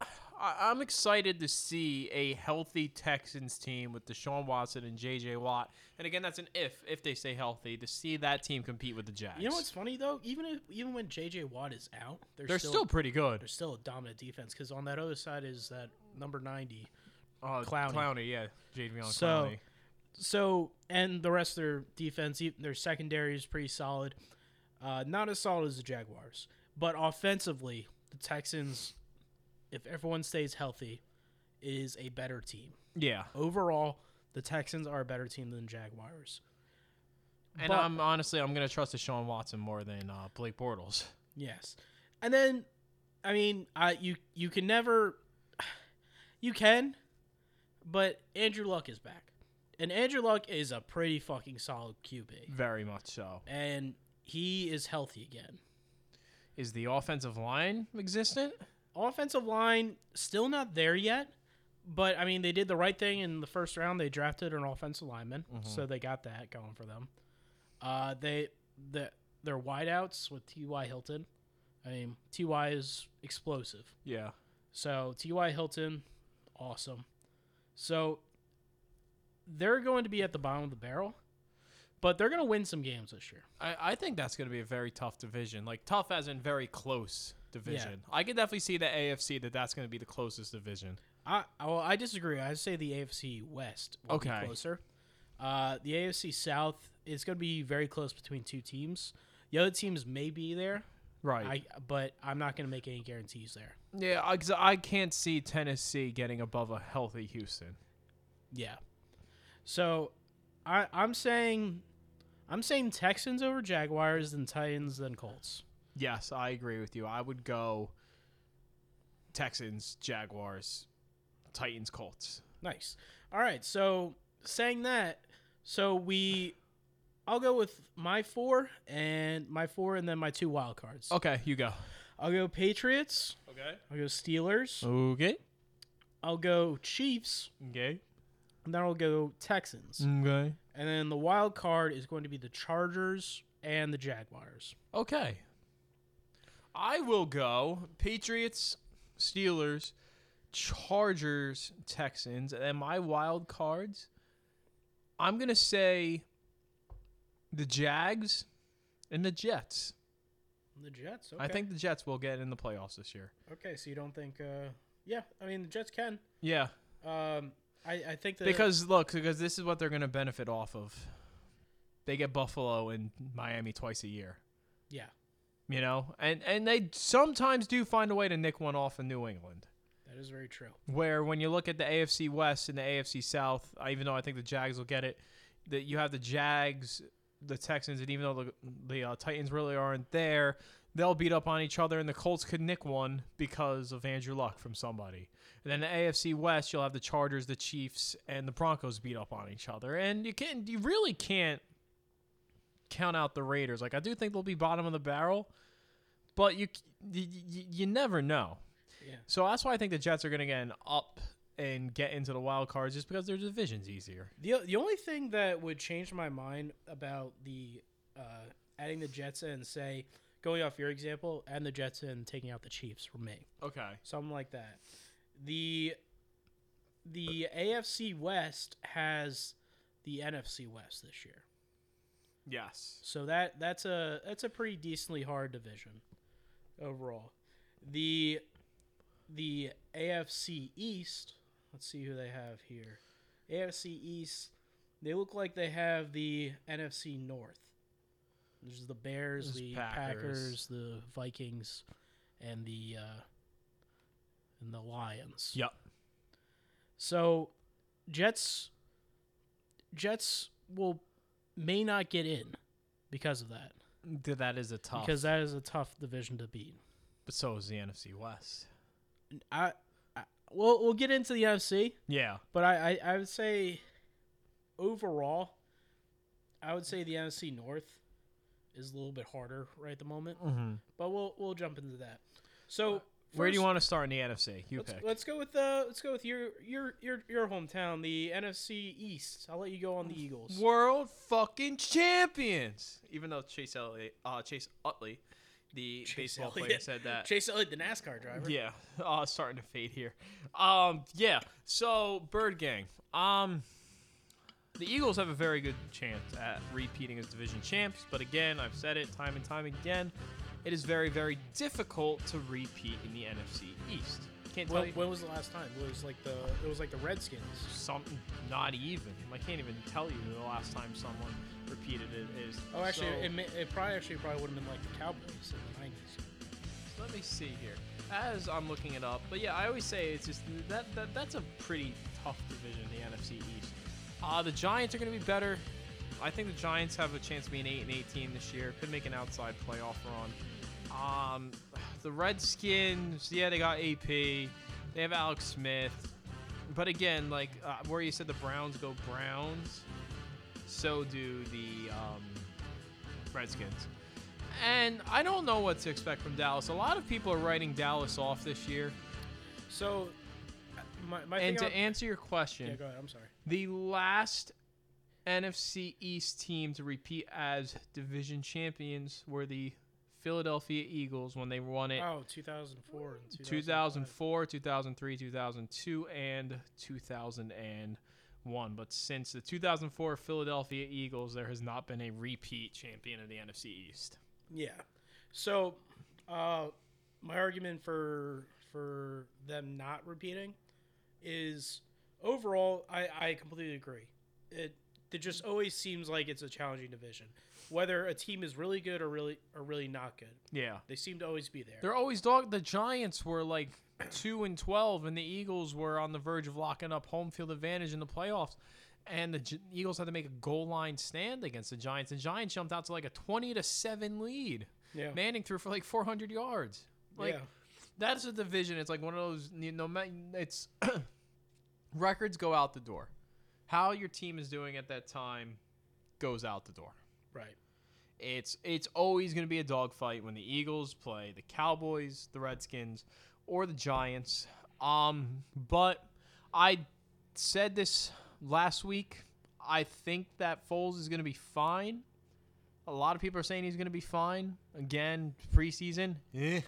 I, I'm excited to see a healthy Texans team with Deshaun Watson and J J Watt. And again, that's an if if they stay healthy, to see that team compete with the Jags. You know what's funny though? Even if, even when J J Watt is out, they're, they're still, still pretty good. They're still a dominant defense, because on that other side is that number ninety, uh, Clowney. Clowney, yeah, Jadeveon so, Clowney. So, and the rest of their defense, their secondary is pretty solid. Uh, not as solid as the Jaguars. But offensively, the Texans, if everyone stays healthy, is a better team. Yeah. Overall, the Texans are a better team than the Jaguars. And but, I'm honestly, I'm going to trust Deshaun Watson more than uh, Blake Bortles. Yes. And then, I mean, uh, you, you can never – you can, but Andrew Luck is back. And Andrew Luck is a pretty fucking solid Q B. Very much so. And he is healthy again. Is the offensive line existent? Offensive line still not there yet, But, I mean, they did the right thing in the first round. They drafted an offensive lineman, mm-hmm. so they got that going for them. Uh, they the their wideouts with T Y. Hilton. I mean, T Y is explosive. Yeah. So, T Y. Hilton, awesome. So, they're going to be at the bottom of the barrel, but they're going to win some games this year. I, I think that's going to be a very tough division. Like, tough as in very close division. Yeah. I can definitely see the A F C that that's going to be the closest division. I well, I disagree. I say the A F C West will okay. be closer. Uh, the A F C South is going to be very close between two teams. The other teams may be there, right? I, but I'm not going to make any guarantees there. Yeah, I, I can't see Tennessee getting above a healthy Houston. Yeah, so I, I'm saying I'm saying Texans over Jaguars, then Titans, then Colts. Yes, I agree with you. I would go Texans, Jaguars. Titans, Colts. Nice. All right. So saying that, so we, I'll go with my four and my four and then my two wild cards. Okay, you go. I'll go Patriots. Okay. I'll go Steelers. Okay. I'll go Chiefs. Okay. And then I'll go Texans. Okay. And then the wild card is going to be the Chargers and the Jaguars. Okay. I will go Patriots, Steelers, Chargers, Texans, and my wild cards, I'm going to say the Jags and the Jets. The Jets, okay. I think the Jets will get in the playoffs this year. Okay, so you don't think uh, – yeah, I mean, the Jets can. Yeah. Um, I, I think that – Because, look, because this is what they're going to benefit off of. They get Buffalo and Miami twice a year. Yeah. You know? And, and they sometimes do find a way to nick one off in New England. That is very true. Where when you look at the A F C West and the A F C South, even though I think the Jags will get it, that you have the Jags, the Texans, and even though the, the uh, Titans really aren't there, they'll beat up on each other, and the Colts could nick one because of Andrew Luck from somebody. And then the A F C West, you'll have the Chargers, the Chiefs, and the Broncos beat up on each other. And you can't, you really can't count out the Raiders. Like, I do think they'll be bottom of the barrel, but you you, you never know. Yeah. So that's why I think the Jets are going to get an up and get into the wild cards just because their division's easier. The the only thing that would change my mind about the uh, adding the Jets in, say, going off your example, adding the Jets in, taking out the Chiefs for me. Okay. Something like that. The the A F C West has the N F C West this year. Yes. So that that's a that's a pretty decently hard division overall. The The A F C East, let's see who they have here. A F C East, they look like they have the N F C North. There's the Bears, There's the Packers. Packers, the Vikings, and the uh, and the Lions. Yep. So Jets Jets will may not get in because of that. That is a tough because that is a tough division to beat. But so is the N F C West. I, I we'll we'll get into the N F C. Yeah, but I, I, I would say overall, I would say the N F C North is a little bit harder right at the moment. Mm-hmm. But we'll we'll jump into that. So uh, first, where do you want to start in the N F C? You let's, pick. Let's go with the let's go with your your your your hometown, the N F C East. I'll let you go on the Eagles. World fucking champions. Even though Chase Elliott, uh, Chase Utley. The Chase baseball Elliott. player said that. Chase Elliott, the NASCAR driver. Yeah, uh, starting to fade here. Um, yeah, so Bird Gang. Um, the Eagles have a very good chance at repeating as division champs, but again, I've said it time and time again, it is very, very difficult to repeat in the N F C East. Can't tell well, you. When was the last time? It was like the it was like the Redskins. Something not even. I can't even tell you the last time someone repeated it is. Oh, actually, so, it, may, it probably actually probably would have been like the Cowboys in the nineties. So let me see here. As I'm looking it up, but yeah, I always say it's just that, that that's a pretty tough division, the N F C East. Uh the Giants are going to be better. I think the Giants have a chance to be an eight and eight team this year. Could make an outside playoff run. Um, the Redskins, yeah, they got A P. They have Alex Smith. But again, like uh, where you said the Browns go Browns, so do the um, Redskins. And I don't know what to expect from Dallas. A lot of people are writing Dallas off this year. So my, my and thing to I'm, answer your question, yeah, go ahead. I'm sorry. The last N F C East team to repeat as division champions were the Philadelphia Eagles when they won it. Oh, two thousand four and two thousand five. two thousand four, two thousand three, two thousand two, and two thousand one. But since the two thousand four Philadelphia Eagles, there has not been a repeat champion of the N F C East. Yeah. So, uh, my argument for for them not repeating is overall, I, I completely agree. It it just always seems like it's a challenging division, whether a team is really good or really or really not good. Yeah, they seem to always be there. They're always dog. The Giants were like two and twelve, and the Eagles were on the verge of locking up home field advantage in the playoffs. And the G- Eagles had to make a goal line stand against the Giants. The Giants jumped out to like a twenty to seven lead. Yeah, Manning threw for like four hundred yards. Like, yeah, that's a division. It's like one of those. You know, it's records go out the door. How your team is doing at that time goes out the door. Right. It's it's always going to be a dogfight when the Eagles play the Cowboys, the Redskins, or the Giants. Um, but I said this last week. I think that Foles is going to be fine. A lot of people are saying he's going to be fine. Again, preseason, eh,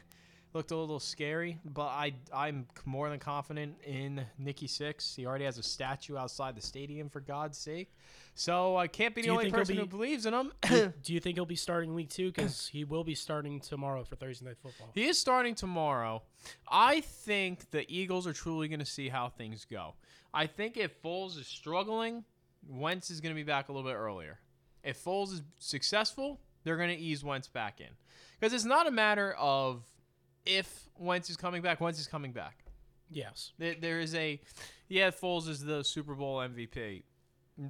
looked a little scary. But I, I'm more than confident in Nikki Sixx. He already has a statue outside the stadium, for God's sake. So I can't be the only person be, who believes in him. do, do you think he'll be starting week two? Because he will be starting tomorrow for Thursday Night Football. He is starting tomorrow. I think the Eagles are truly going to see how things go. I think if Foles is struggling, Wentz is going to be back a little bit earlier. If Foles is successful, they're going to ease Wentz back in. Because it's not a matter of if Wentz is coming back. Wentz is coming back. Yes. There, there is a, yeah, Foles is the Super Bowl M V P.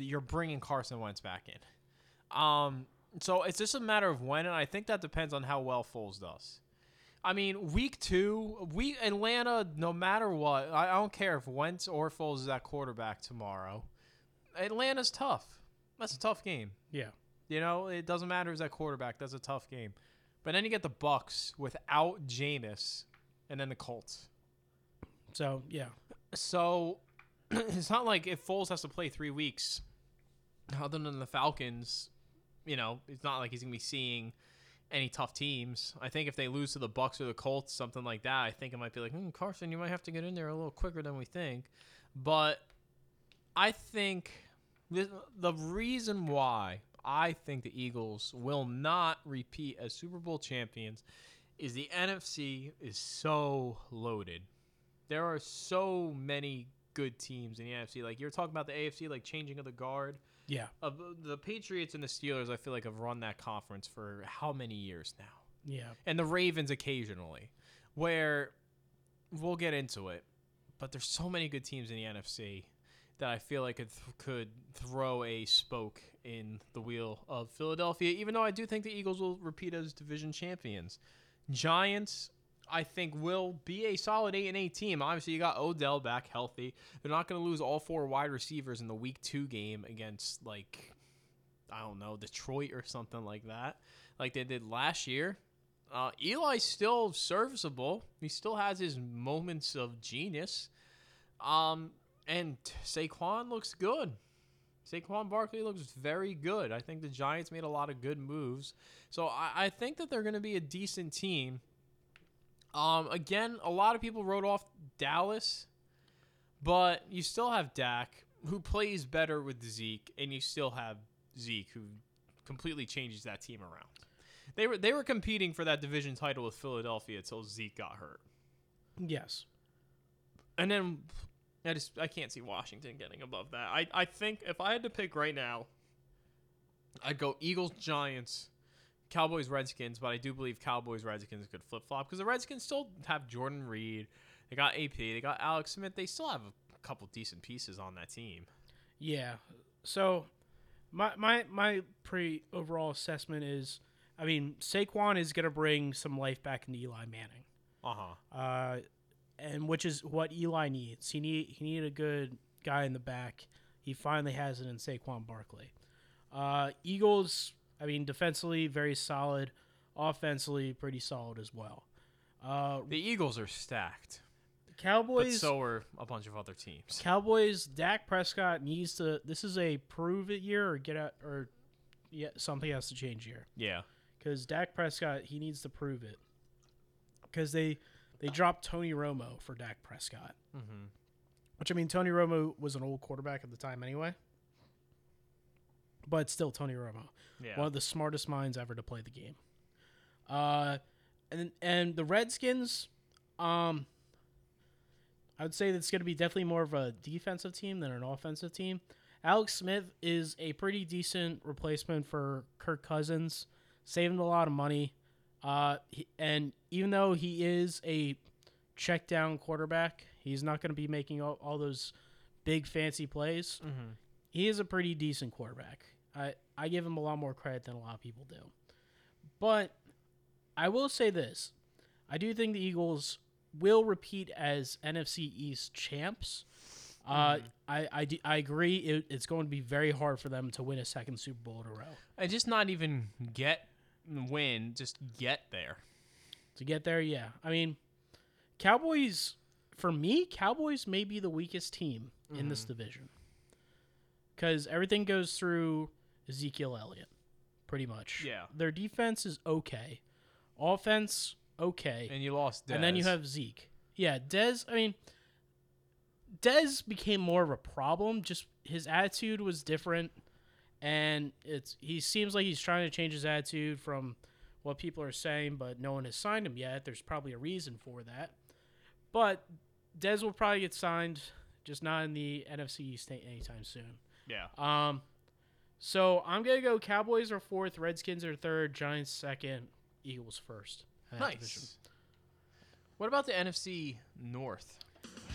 You're bringing Carson Wentz back in. Um, so it's just a matter of when, and I think that depends on how well Foles does. I mean, week two, we Atlanta, no matter what, I, I don't care if Wentz or Foles is at quarterback tomorrow. Atlanta's tough. That's a tough game. Yeah. You know, it doesn't matter who's at quarterback. That's a tough game. But then you get the Bucks without Jameis and then the Colts. So, yeah. So, it's not like if Foles has to play three weeks, other than the Falcons, you know, it's not like he's going to be seeing any tough teams. I think if they lose to the Bucks or the Colts, something like that, I think it might be like, hmm, Carson, you might have to get in there a little quicker than we think. But I think... the reason why I think the Eagles will not repeat as Super Bowl champions is the N F C is so loaded. There are so many good teams in the N F C. Like, you're talking about the A F C, like, changing of the guard. Yeah. Of the Patriots and the Steelers, I feel like, have run that conference for how many years now? Yeah. And the Ravens occasionally, where we'll get into it, but there's so many good teams in the N F C that I feel like it th- could throw a spoke in the wheel of Philadelphia, even though I do think the Eagles will repeat as division champions. Giants, I think, will be a solid eight and eight team. Obviously, you got Odell back healthy. They're not going to lose all four wide receivers in the week two game against, like, I don't know, Detroit or something like that, like they did last year. Uh, Eli's still serviceable. He still has his moments of genius. Um... And Saquon looks good. Saquon Barkley looks very good. I think the Giants made a lot of good moves. So I, I think that they're going to be a decent team. Um, again, a lot of people wrote off Dallas, but you still have Dak, who plays better with Zeke, and you still have Zeke, who completely changes that team around. They were, they were competing for that division title with Philadelphia until Zeke got hurt. Yes. And then... I just I can't see Washington getting above that. I, I think if I had to pick right now, I'd go Eagles, Giants, Cowboys, Redskins, but I do believe Cowboys, Redskins could flip-flop because the Redskins still have Jordan Reed. They got A P. They got Alex Smith. They still have a couple decent pieces on that team. Yeah. So my my, my pretty overall assessment is, I mean, Saquon is going to bring some life back into Eli Manning. Uh-huh. Uh And which is what Eli needs. He need he needed a good guy in the back. He finally has it in Saquon Barkley. Uh, Eagles, I mean, defensively very solid, offensively pretty solid as well. Uh, the Eagles are stacked. Cowboys. But so are a bunch of other teams. Cowboys. Dak Prescott needs to. This is a prove it year or get out or yeah, something has to change year. Yeah. Because Dak Prescott, he needs to prove it. Because they they dropped Tony Romo for Dak Prescott. Mm-hmm. Which, I mean, Tony Romo was an old quarterback at the time anyway. But still, Tony Romo. Yeah. One of the smartest minds ever to play the game. Uh, and and the Redskins, um, I would say that's going to be definitely more of a defensive team than an offensive team. Alex Smith is a pretty decent replacement for Kirk Cousins. Saved him a lot of money. Uh, he, and even though he is a check-down quarterback, he's not going to be making all, all those big, fancy plays. Mm-hmm. He is a pretty decent quarterback. I, I give him a lot more credit than a lot of people do. But I will say this. I do think the Eagles will repeat as N F C East champs. Uh, mm. I, I, do, I agree. It, it's going to be very hard for them to win a second Super Bowl in a row. And just not even get win, just get there. To get there, yeah. I mean, Cowboys, for me, Cowboys may be the weakest team mm. in this division. Because everything goes through Ezekiel Elliott, pretty much. Yeah. Their defense is okay. Offense, okay. And you lost Dez. And then you have Zeke. Yeah, Dez, I mean, Dez became more of a problem. Just his attitude was different, and it's he seems like he's trying to change his attitude from what people are saying, but no one has signed him yet. There's probably a reason for that. But Dez will probably get signed, just not in the N F C East anytime soon. Yeah. Um. So I'm going to go Cowboys are fourth, Redskins are third, Giants second, Eagles first. Nice. What about the N F C North?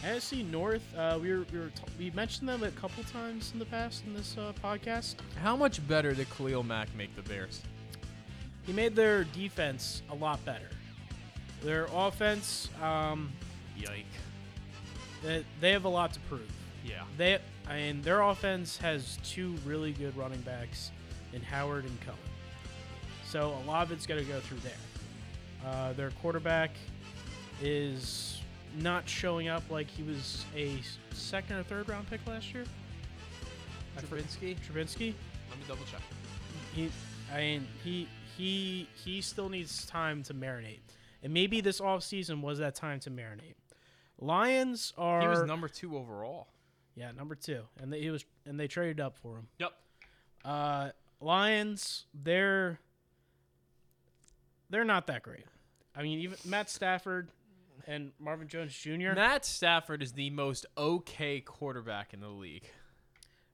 N F C North, uh, we were, we, were t- we mentioned them a couple times in the past in this uh, podcast. How much better did Khalil Mack make the Bears? He made their defense a lot better. Their offense, um, yike. They, they have a lot to prove. Yeah. They, I mean, their offense has two really good running backs in Howard and Cohen. So a lot of it's going to go through there. Uh, their quarterback is not showing up like he was a second or third round pick last year. Trubinsky. Trubinsky. Let me double check. He, I mean, he he he still needs time to marinate, and maybe this offseason was that time to marinate. Lions are. He was number two overall. Yeah, number two, and they, he was, and they traded up for him. Yep. Uh, Lions, they're they're not that great. I mean, even Matt Stafford. And Marvin Jones Junior Matt Stafford is the most okay quarterback in the league.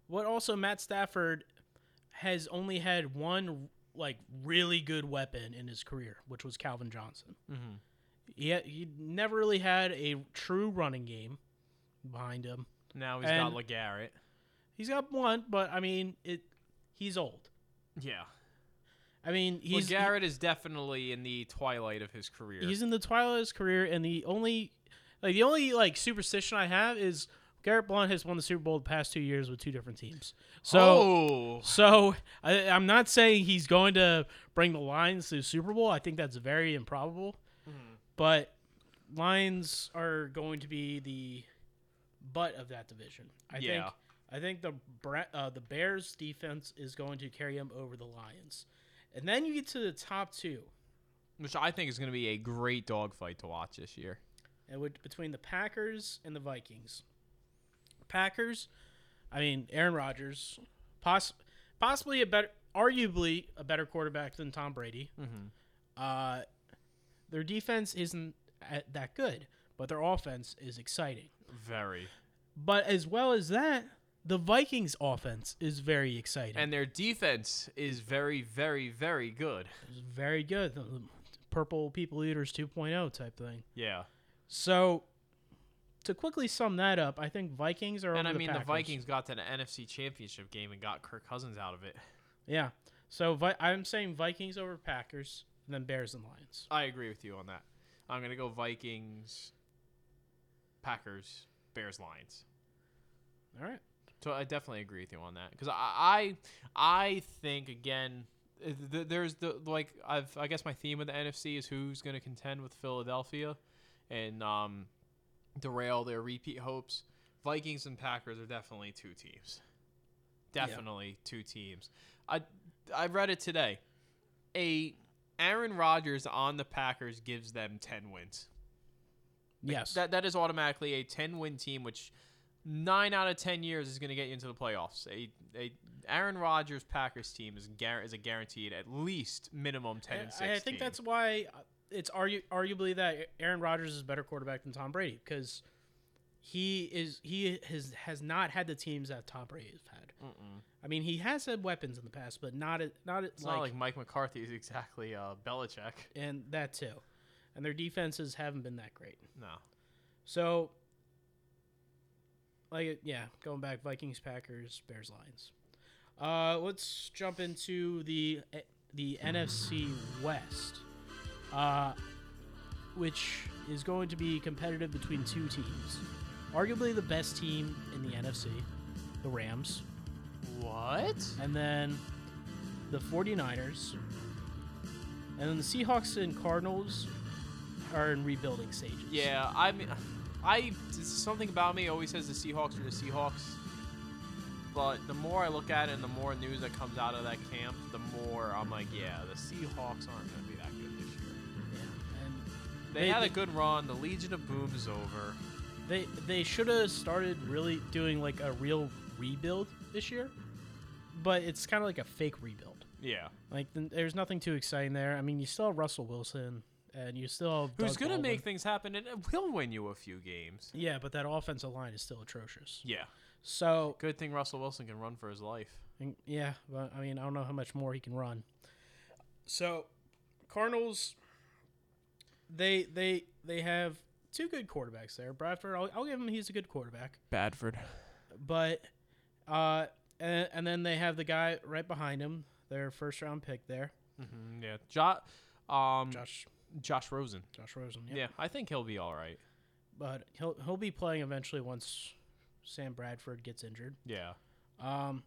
What also, Matt Stafford has only had one like really good weapon in his career, which was Calvin Johnson. Mm-hmm. He, had, he never really had a true running game behind him. Now he's and got LeGarrette. He's got one, but I mean, it. He's old. Yeah. I mean, he's, well, Garrett is definitely in the twilight of his career. He's in the twilight of his career, and the only, like the only like superstition I have is Garrett Blount has won the Super Bowl the past two years with two different teams. So, oh. so I, I'm not saying he's going to bring the Lions to the Super Bowl. I think that's very improbable. Mm-hmm. But Lions are going to be the butt of that division. I yeah. think. I think the uh, the Bears defense is going to carry them over the Lions. And then you get to the top two. Which I think is going to be a great dogfight to watch this year. And with, between the Packers and the Vikings. Packers, I mean, Aaron Rodgers, poss- possibly a better, arguably a better quarterback than Tom Brady. Mm-hmm. Uh, their defense isn't that good, but their offense is exciting. Very. But as well as that, the Vikings' offense is very exciting. And their defense is very, very, very good. It's very good. The Purple People Eaters two point oh type thing. Yeah. So, to quickly sum that up, I think Vikings are and over I the mean, Packers. The Vikings got to the N F C Championship game and got Kirk Cousins out of it. Yeah. So, Vi- I'm saying Vikings over Packers, and then Bears and Lions. I agree with you on that. I'm going to go Vikings, Packers, Bears, Lions. All right. So I definitely agree with you on that because I, I I think again th- there's the like I've I guess my theme of the N F C is who's going to contend with Philadelphia, and um derail their repeat hopes. Vikings and Packers are definitely two teams. Definitely yeah. two teams. I I read it today. A Aaron Rodgers on the Packers gives them ten wins. Like, yes. That that is automatically a ten-win team, which nine out of ten years is going to get you into the playoffs. A a Aaron Rodgers Packers team is gar- is a guaranteed at least minimum ten and six. I, I think team. That's why it's argu- arguably that Aaron Rodgers is a better quarterback than Tom Brady, because he is he has has not had the teams that Tom Brady has had. Mm-mm. I mean, he has had weapons in the past, but not a, not a, it's like, not like Mike McCarthy is exactly uh, Belichick, and that too. And their defenses haven't been that great. No. So, like, yeah, going back, Vikings, Packers, Bears, Lions. Uh, let's jump into the the N F C West, uh, which is going to be competitive between two teams. Arguably the best team in the N F C, the Rams. What? And then the forty-niners. And then the Seahawks and Cardinals are in rebuilding stages. Yeah, I mean, I something about me always says the Seahawks are the Seahawks, but the more I look at it and the more news that comes out of that camp, the more I'm like, yeah, the Seahawks aren't going to be that good this year. Yeah, and they, they had they, a good run. The Legion of Boom is over. They they should have started really doing like a real rebuild this year, but it's kind of like a fake rebuild. Yeah, like there's nothing too exciting there. I mean, you still have Russell Wilson. And you still have Doug who's going to make things happen, and will win you a few games. Yeah, but that offensive line is still atrocious. Yeah. So good thing Russell Wilson can run for his life. And, yeah, but I mean, I don't know how much more he can run. So, Cardinals, they they they have two good quarterbacks there. Bradford, I'll, I'll give him he's a good quarterback. Badford. But, uh, and, and then they have the guy right behind him, their first round pick there. Mm-hmm, yeah, jo- um, Josh. Josh Rosen. Josh Rosen, yeah. Yeah, I think he'll be all right. But he'll he'll be playing eventually once Sam Bradford gets injured. Yeah. Um,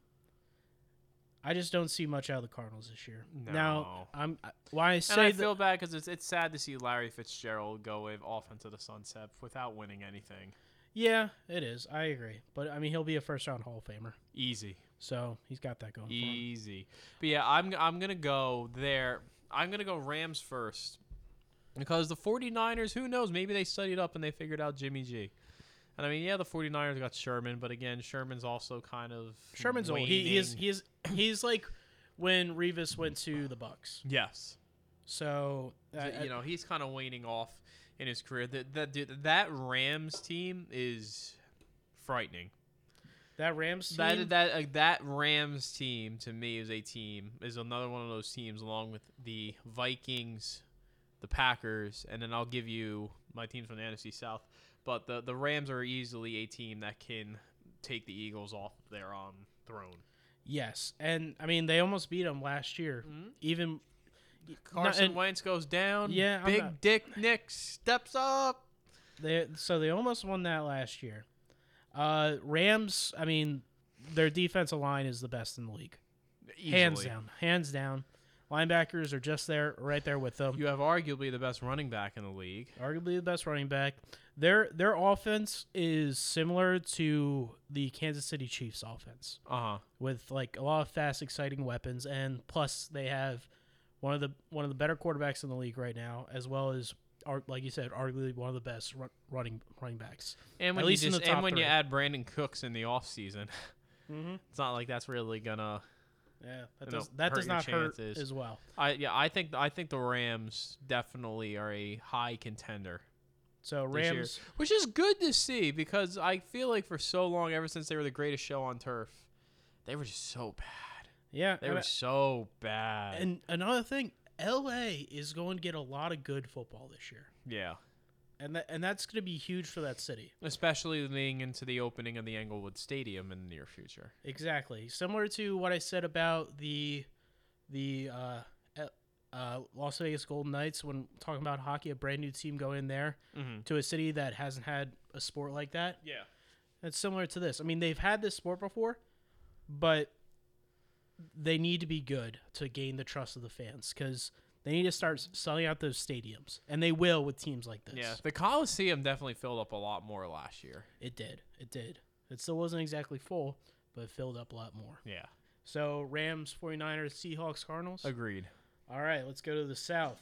I just don't see much out of the Cardinals this year. No. Now, I'm, why I say and I feel th- bad because it's, it's sad to see Larry Fitzgerald go off into the sunset without winning anything. Yeah, it is. I agree. But, I mean, he'll be a first-round Hall of Famer. Easy. So, he's got that going Easy. for him. Easy. But, yeah, I'm, I'm going to go there. I'm going to go Rams first. Because the forty-niners, who knows? Maybe they studied up and they figured out Jimmy G. And, I mean, yeah, the forty-niners got Sherman, but, again, Sherman's also kind of Sherman's waning. old. He, he is, he is, he's like when Revis went to the Bucks. Yes. So, uh, you know, he's kind of waning off in his career. That that that Rams team is frightening. That Rams team? That, that, uh, that Rams team, to me, is a team, is another one of those teams along with the Vikings, the Packers, and then I'll give you my teams from the N F C South. But the, the Rams are easily a team that can take the Eagles off their um, throne. Yes, and, I mean, they almost beat them last year. Mm-hmm. Even Carson not, and, Wentz goes down. Yeah, Big not, Dick Nick steps up. They So they almost won that last year. Uh, Rams, I mean, their defensive line is the best in the league. Easily. Hands down. Hands down. Linebackers are just there, right there with them. You have arguably the best running back in the league. Arguably the best running back. Their their offense is similar to the Kansas City Chiefs offense. Uh-huh. With like a lot of fast, exciting weapons, and plus they have one of the one of the better quarterbacks in the league right now, as well as like you said, arguably one of the best run, running running backs. And when, At you, least just, in the top and when you add Brandon Cooks in the offseason, mm-hmm. it's not like that's really gonna. Yeah, that does, that does not hurt as well. I yeah, I think I think the Rams definitely are a high contender. So Rams, which is good to see because I feel like for so long, ever since they were the greatest show on turf, they were just so bad. Yeah, they were so bad. And another thing, L A is going to get a lot of good football this year. Yeah, and that and that's going to be huge for that city, especially leading into the opening of the Englewood Stadium in the near future. Exactly, similar to what I said about the the uh, uh, Las Vegas Golden Knights when talking about hockey, a brand new team go in there mm-hmm. to a city that hasn't had a sport like that. Yeah, it's similar to this. I mean, they've had this sport before, but they need to be good to gain the trust of the fans because They need to start selling out those stadiums, and they will with teams like this. Yeah, the Coliseum definitely filled up a lot more last year. It did. It did. It still wasn't exactly full, but it filled up a lot more. Yeah. So, Rams, forty-niners, Seahawks, Cardinals? Agreed. All right, let's go to the South.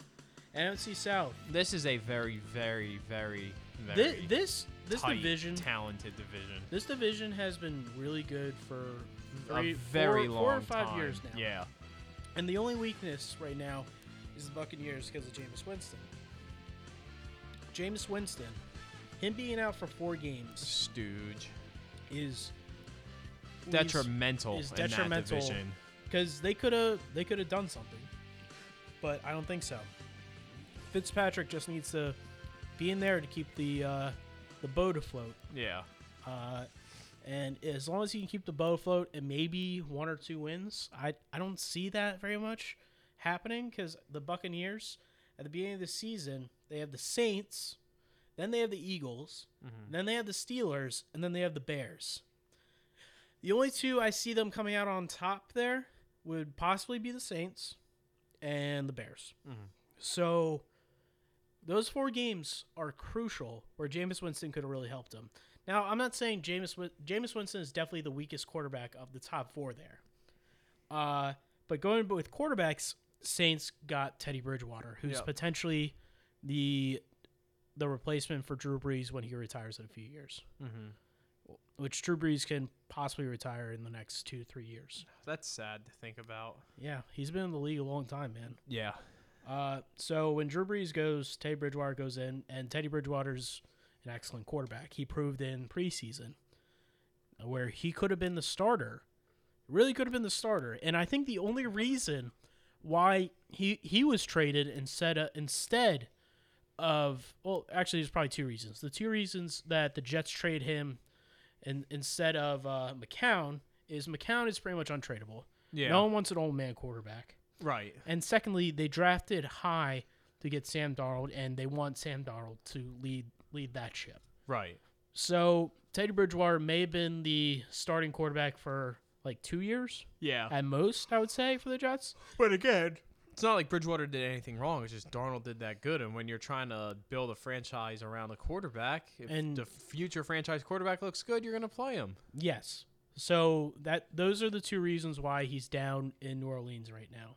N F C South. This is a very, very, very, very this, this, this tight, division, talented division. This division has been really good for three, a very four, long four or five time. years now. Yeah. And the only weakness right now is the Buccaneers because of Jameis Winston. Jameis Winston, him being out for four games, Stooge, is detrimental. Is detrimental in that division because they could have they could have done something, but I don't think so. Fitzpatrick just needs to be in there to keep the uh, the boat afloat. Yeah, uh, and as long as he can keep the boat afloat and maybe one or two wins, I I don't see that very much happening because the Buccaneers at the beginning of the season they have the Saints, then they have the Eagles, mm-hmm. then they have the Steelers, and then they have the Bears. The only two I see them coming out on top there would possibly be the Saints and the Bears. Mm-hmm. So those four games are crucial where Jameis Winston could have really helped them. Now, I'm not saying Jameis Jameis Winston is definitely the weakest quarterback of the top four there. Uh, but going with quarterbacks, Saints got Teddy Bridgewater, who's yep. potentially the the replacement for Drew Brees when he retires in a few years. Mm-hmm. Which Drew Brees can possibly retire in the next two, three years. That's sad to think about. Yeah, he's been in the league a long time, man. Yeah. Uh, so when Drew Brees goes, Teddy Bridgewater goes in, and Teddy Bridgewater's an excellent quarterback. He proved in preseason where he could have been the starter, really could have been the starter. And I think the only reason why he he was traded instead of, instead of well, actually, there's probably two reasons. The two reasons that the Jets trade him and instead of uh, McCown is McCown is pretty much untradeable. Yeah, no one wants an old man quarterback. Right. And secondly, they drafted high to get Sam Darnold, and they want Sam Darnold to lead lead that ship. Right. So Teddy Bridgewater may have been the starting quarterback for like two years. Yeah. At most, I would say, for the Jets. But again, it's not like Bridgewater did anything wrong. It's just Darnold did that good. And when you're trying to build a franchise around a quarterback, if and the future franchise quarterback looks good, you're going to play him. Yes. So that those are the two reasons why he's down in New Orleans right now.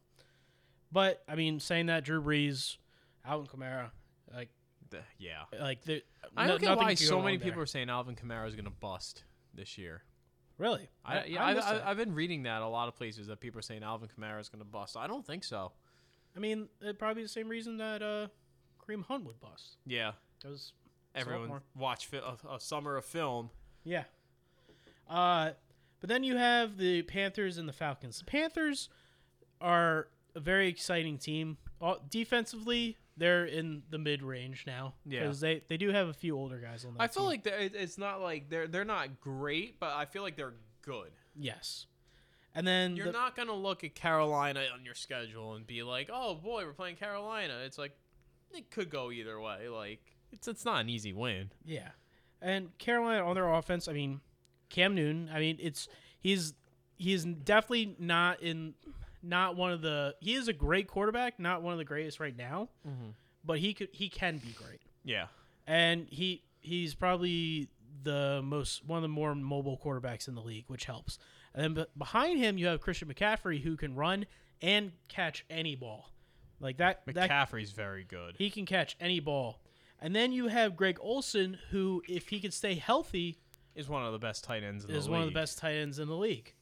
But, I mean, saying that, Drew Brees, Alvin Kamara, like, the, yeah. like the, I don't no, get why so many people there. are saying Alvin Kamara is going to bust this year. Really? I, I, yeah, I, I I've been reading that a lot of places that people are saying Alvin Kamara is going to bust. I don't think so. I mean, it'd probably be the same reason that uh, Kareem Hunt would bust. Yeah. Because everyone watched a, a summer of film. Yeah. Uh, but then you have the Panthers and the Falcons. The Panthers are a very exciting team. All, defensively, they're in the mid-range now. Yeah. Because they, they do have a few older guys on that I feel team. like it's not like they're, they're not great, but I feel like they're good. Yes. And then You're the, not going to look at Carolina on your schedule and be like, oh, boy, we're playing Carolina. It's like it could go either way. Like It's, it's not an easy win. Yeah. And Carolina on their offense, I mean, Cam Newton, I mean, it's he's he's definitely not in not one of the he is a great quarterback, not one of the greatest right now, mm-hmm. but he could he can be great. Yeah, and he he's probably the most one of the more mobile quarterbacks in the league, which helps. And then behind him, you have Christian McCaffrey, who can run and catch any ball like that. McCaffrey's that, very good. He can catch any ball. And then you have Greg Olsen, who, if he could stay healthy, is one of the best tight ends in the league. Is one of the best tight ends in the league.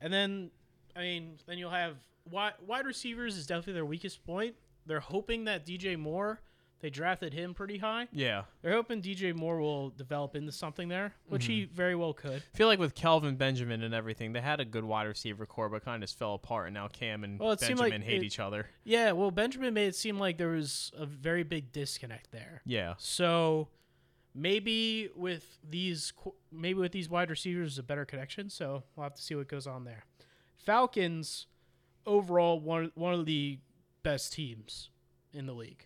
And then, I mean, then you'll have wide, wide receivers is definitely their weakest point. They're hoping that D J Moore, they drafted him pretty high. Yeah. They're hoping D J Moore will develop into something there, which mm-hmm. he very well could. I feel like with Kelvin Benjamin and everything, they had a good wide receiver core, but kind of just fell apart, and now Cam and well, Benjamin like hate it, each other. Yeah, well, Benjamin made it seem like there was a very big disconnect there. Yeah. So Maybe with these maybe with these wide receivers is a better connection, so we'll have to see what goes on there. Falcons, overall, one, one of the best teams in the league.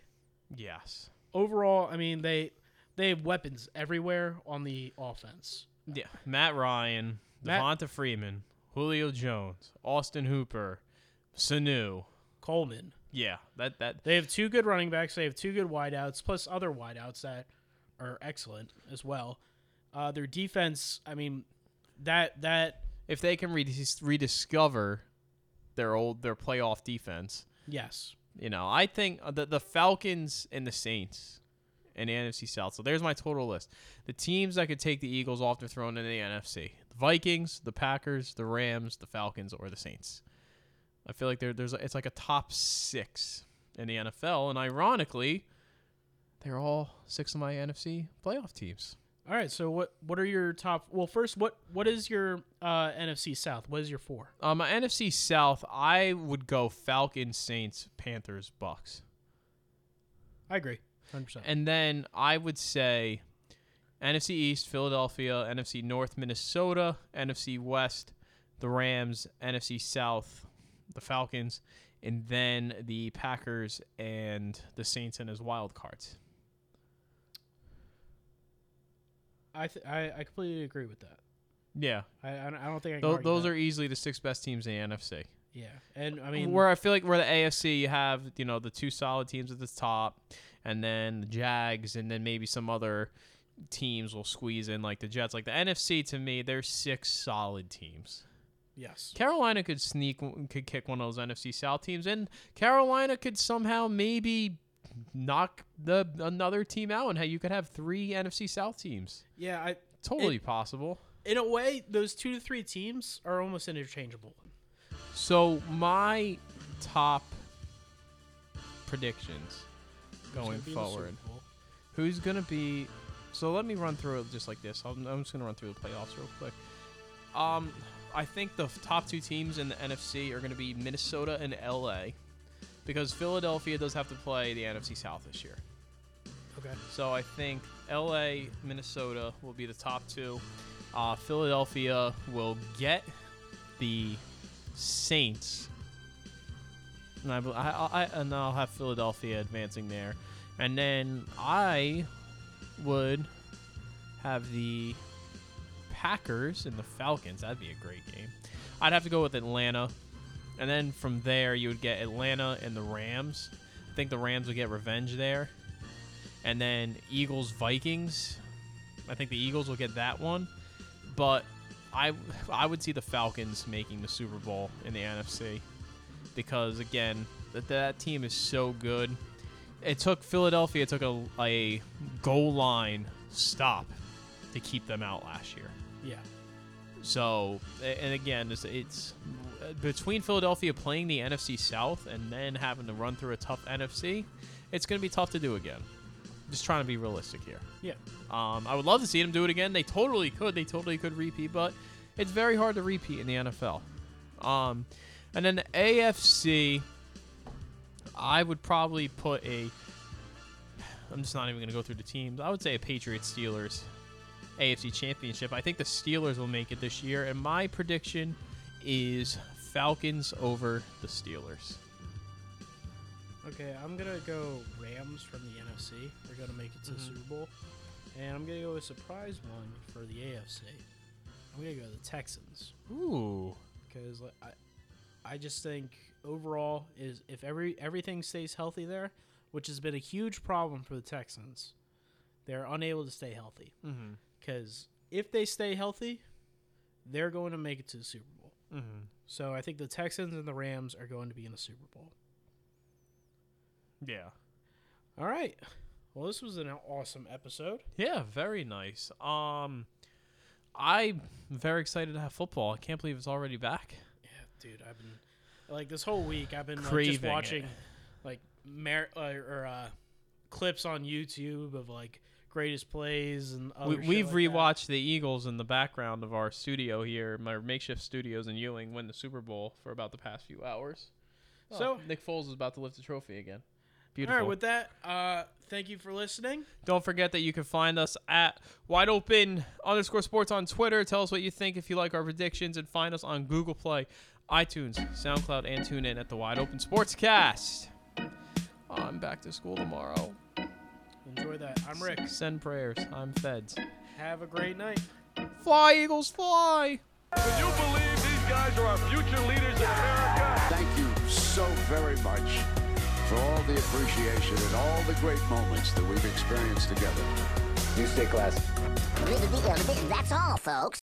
Yes. Overall, I mean, they they have weapons everywhere on the offense. Yeah, Matt Ryan, Devonta Freeman, Julio Jones, Austin Hooper, Sanu. Coleman. Yeah, that that they have two good running backs. They have two good wideouts, plus other wideouts that are excellent as well. Uh, their defense, I mean, that that if they can redis- rediscover their old their playoff defense, yes, you know, I think the the Falcons and the Saints in the N F C South. So there's my total list: the teams that could take the Eagles off their throne in the N F C: the Vikings, the Packers, the Rams, the Falcons, or the Saints. I feel like there, there's it's like a top six in the N F L, and ironically, they're all six of my N F C playoff teams. All right, so what what are your top? Well, first, what what is your uh, N F C South? What is your four? Um, my N F C South, I would go Falcons, Saints, Panthers, Bucks. I agree, one hundred percent. And then I would say N F C East, Philadelphia; N F C North, Minnesota; N F C West, the Rams; N F C South, the Falcons, and then the Packers and the Saints in his wild cards. I th- I, I completely agree with that. Yeah, I I don't think I can Th- those that. are easily the six best teams in the N F C. Yeah, and I mean where I feel like where the A F C you have, you know, the two solid teams at the top, and then the Jags, and then maybe some other teams will squeeze in like the Jets. Like the N F C to me, there's six solid teams. Yes. Carolina could sneak, could kick one of those N F C South teams, and Carolina could somehow maybe knock the another team out, and hey, you could have three N F C South teams. Yeah, I totally it, possible. In a way, those two to three teams are almost interchangeable. So my top predictions going forward. Who's gonna be? So let me run through it just like this. I'm, I'm just gonna run through the playoffs real quick. Um. I think the top two teams in the N F C are going to be Minnesota and L A, because Philadelphia does have to play the N F C South this year. Okay. So I think L A, Minnesota will be the top two. Uh, Philadelphia will get the Saints, and I, I, I and I'll have Philadelphia advancing there, and then I would have the Packers and the Falcons. That'd be a great game. I'd have to go with Atlanta, and then from there you would get Atlanta and the Rams. I think the Rams would get revenge there, and then Eagles, Vikings. I think the Eagles will get that one, but I I would see the Falcons making the Super Bowl in the N F C, because again that that team is so good. It took Philadelphia it took a, a goal line stop to keep them out last year. Yeah. So, and again, it's, it's between Philadelphia playing the N F C South and then having to run through a tough N F C, it's going to be tough to do again. Just trying to be realistic here. Yeah. Um, I would love to see them do it again. They totally could. They totally could repeat, but it's very hard to repeat in the N F L. Um, and then the A F C, I would probably put a, I'm just not even going to go through the teams. I would say a Patriots, Steelers, A F C Championship. I think the Steelers will make it this year, and my prediction is Falcons over the Steelers. Okay, I'm going to go Rams from the N F C. They're going to make it to mm-hmm. the Super Bowl. And I'm going to go a surprise one for the A F C. I'm going to go the Texans. Ooh. Because I, I just think overall, is if every everything stays healthy there, which has been a huge problem for the Texans, they're unable to stay healthy. Mm-hmm. Because if they stay healthy, they're going to make it to the Super Bowl. Mm-hmm. So I think the Texans and the Rams are going to be in the Super Bowl. Yeah. All right. Well, this was an awesome episode. Yeah, very nice. Um, I'm very excited to have football. I can't believe it's already back. Yeah, dude. I've been like this whole week. I've been like, just watching it. like mer- uh, or uh, clips on YouTube of like. greatest plays and other we, we've like rewatched that. The Eagles in the background of our studio here, my makeshift studios in Ewing, win the Super Bowl for about the past few hours. Oh, so Nick Foles is about to lift the trophy again. Beautiful. All right, with that, uh, thank you for listening. Don't forget that you can find us at Wide Open underscore Sports on Twitter. Tell us what you think if you like our predictions, and find us on Google Play, iTunes, SoundCloud, and TuneIn at the Wide Open Sportscast. I'm back to school tomorrow. Enjoy that. I'm Rick. Send prayers. I'm Feds. Have a great night. Fly, Eagles, fly! Would you believe these guys are our future leaders in America? Thank you so very much. for all the appreciation and all the great moments that we've experienced together. You stay classy. That's all, folks.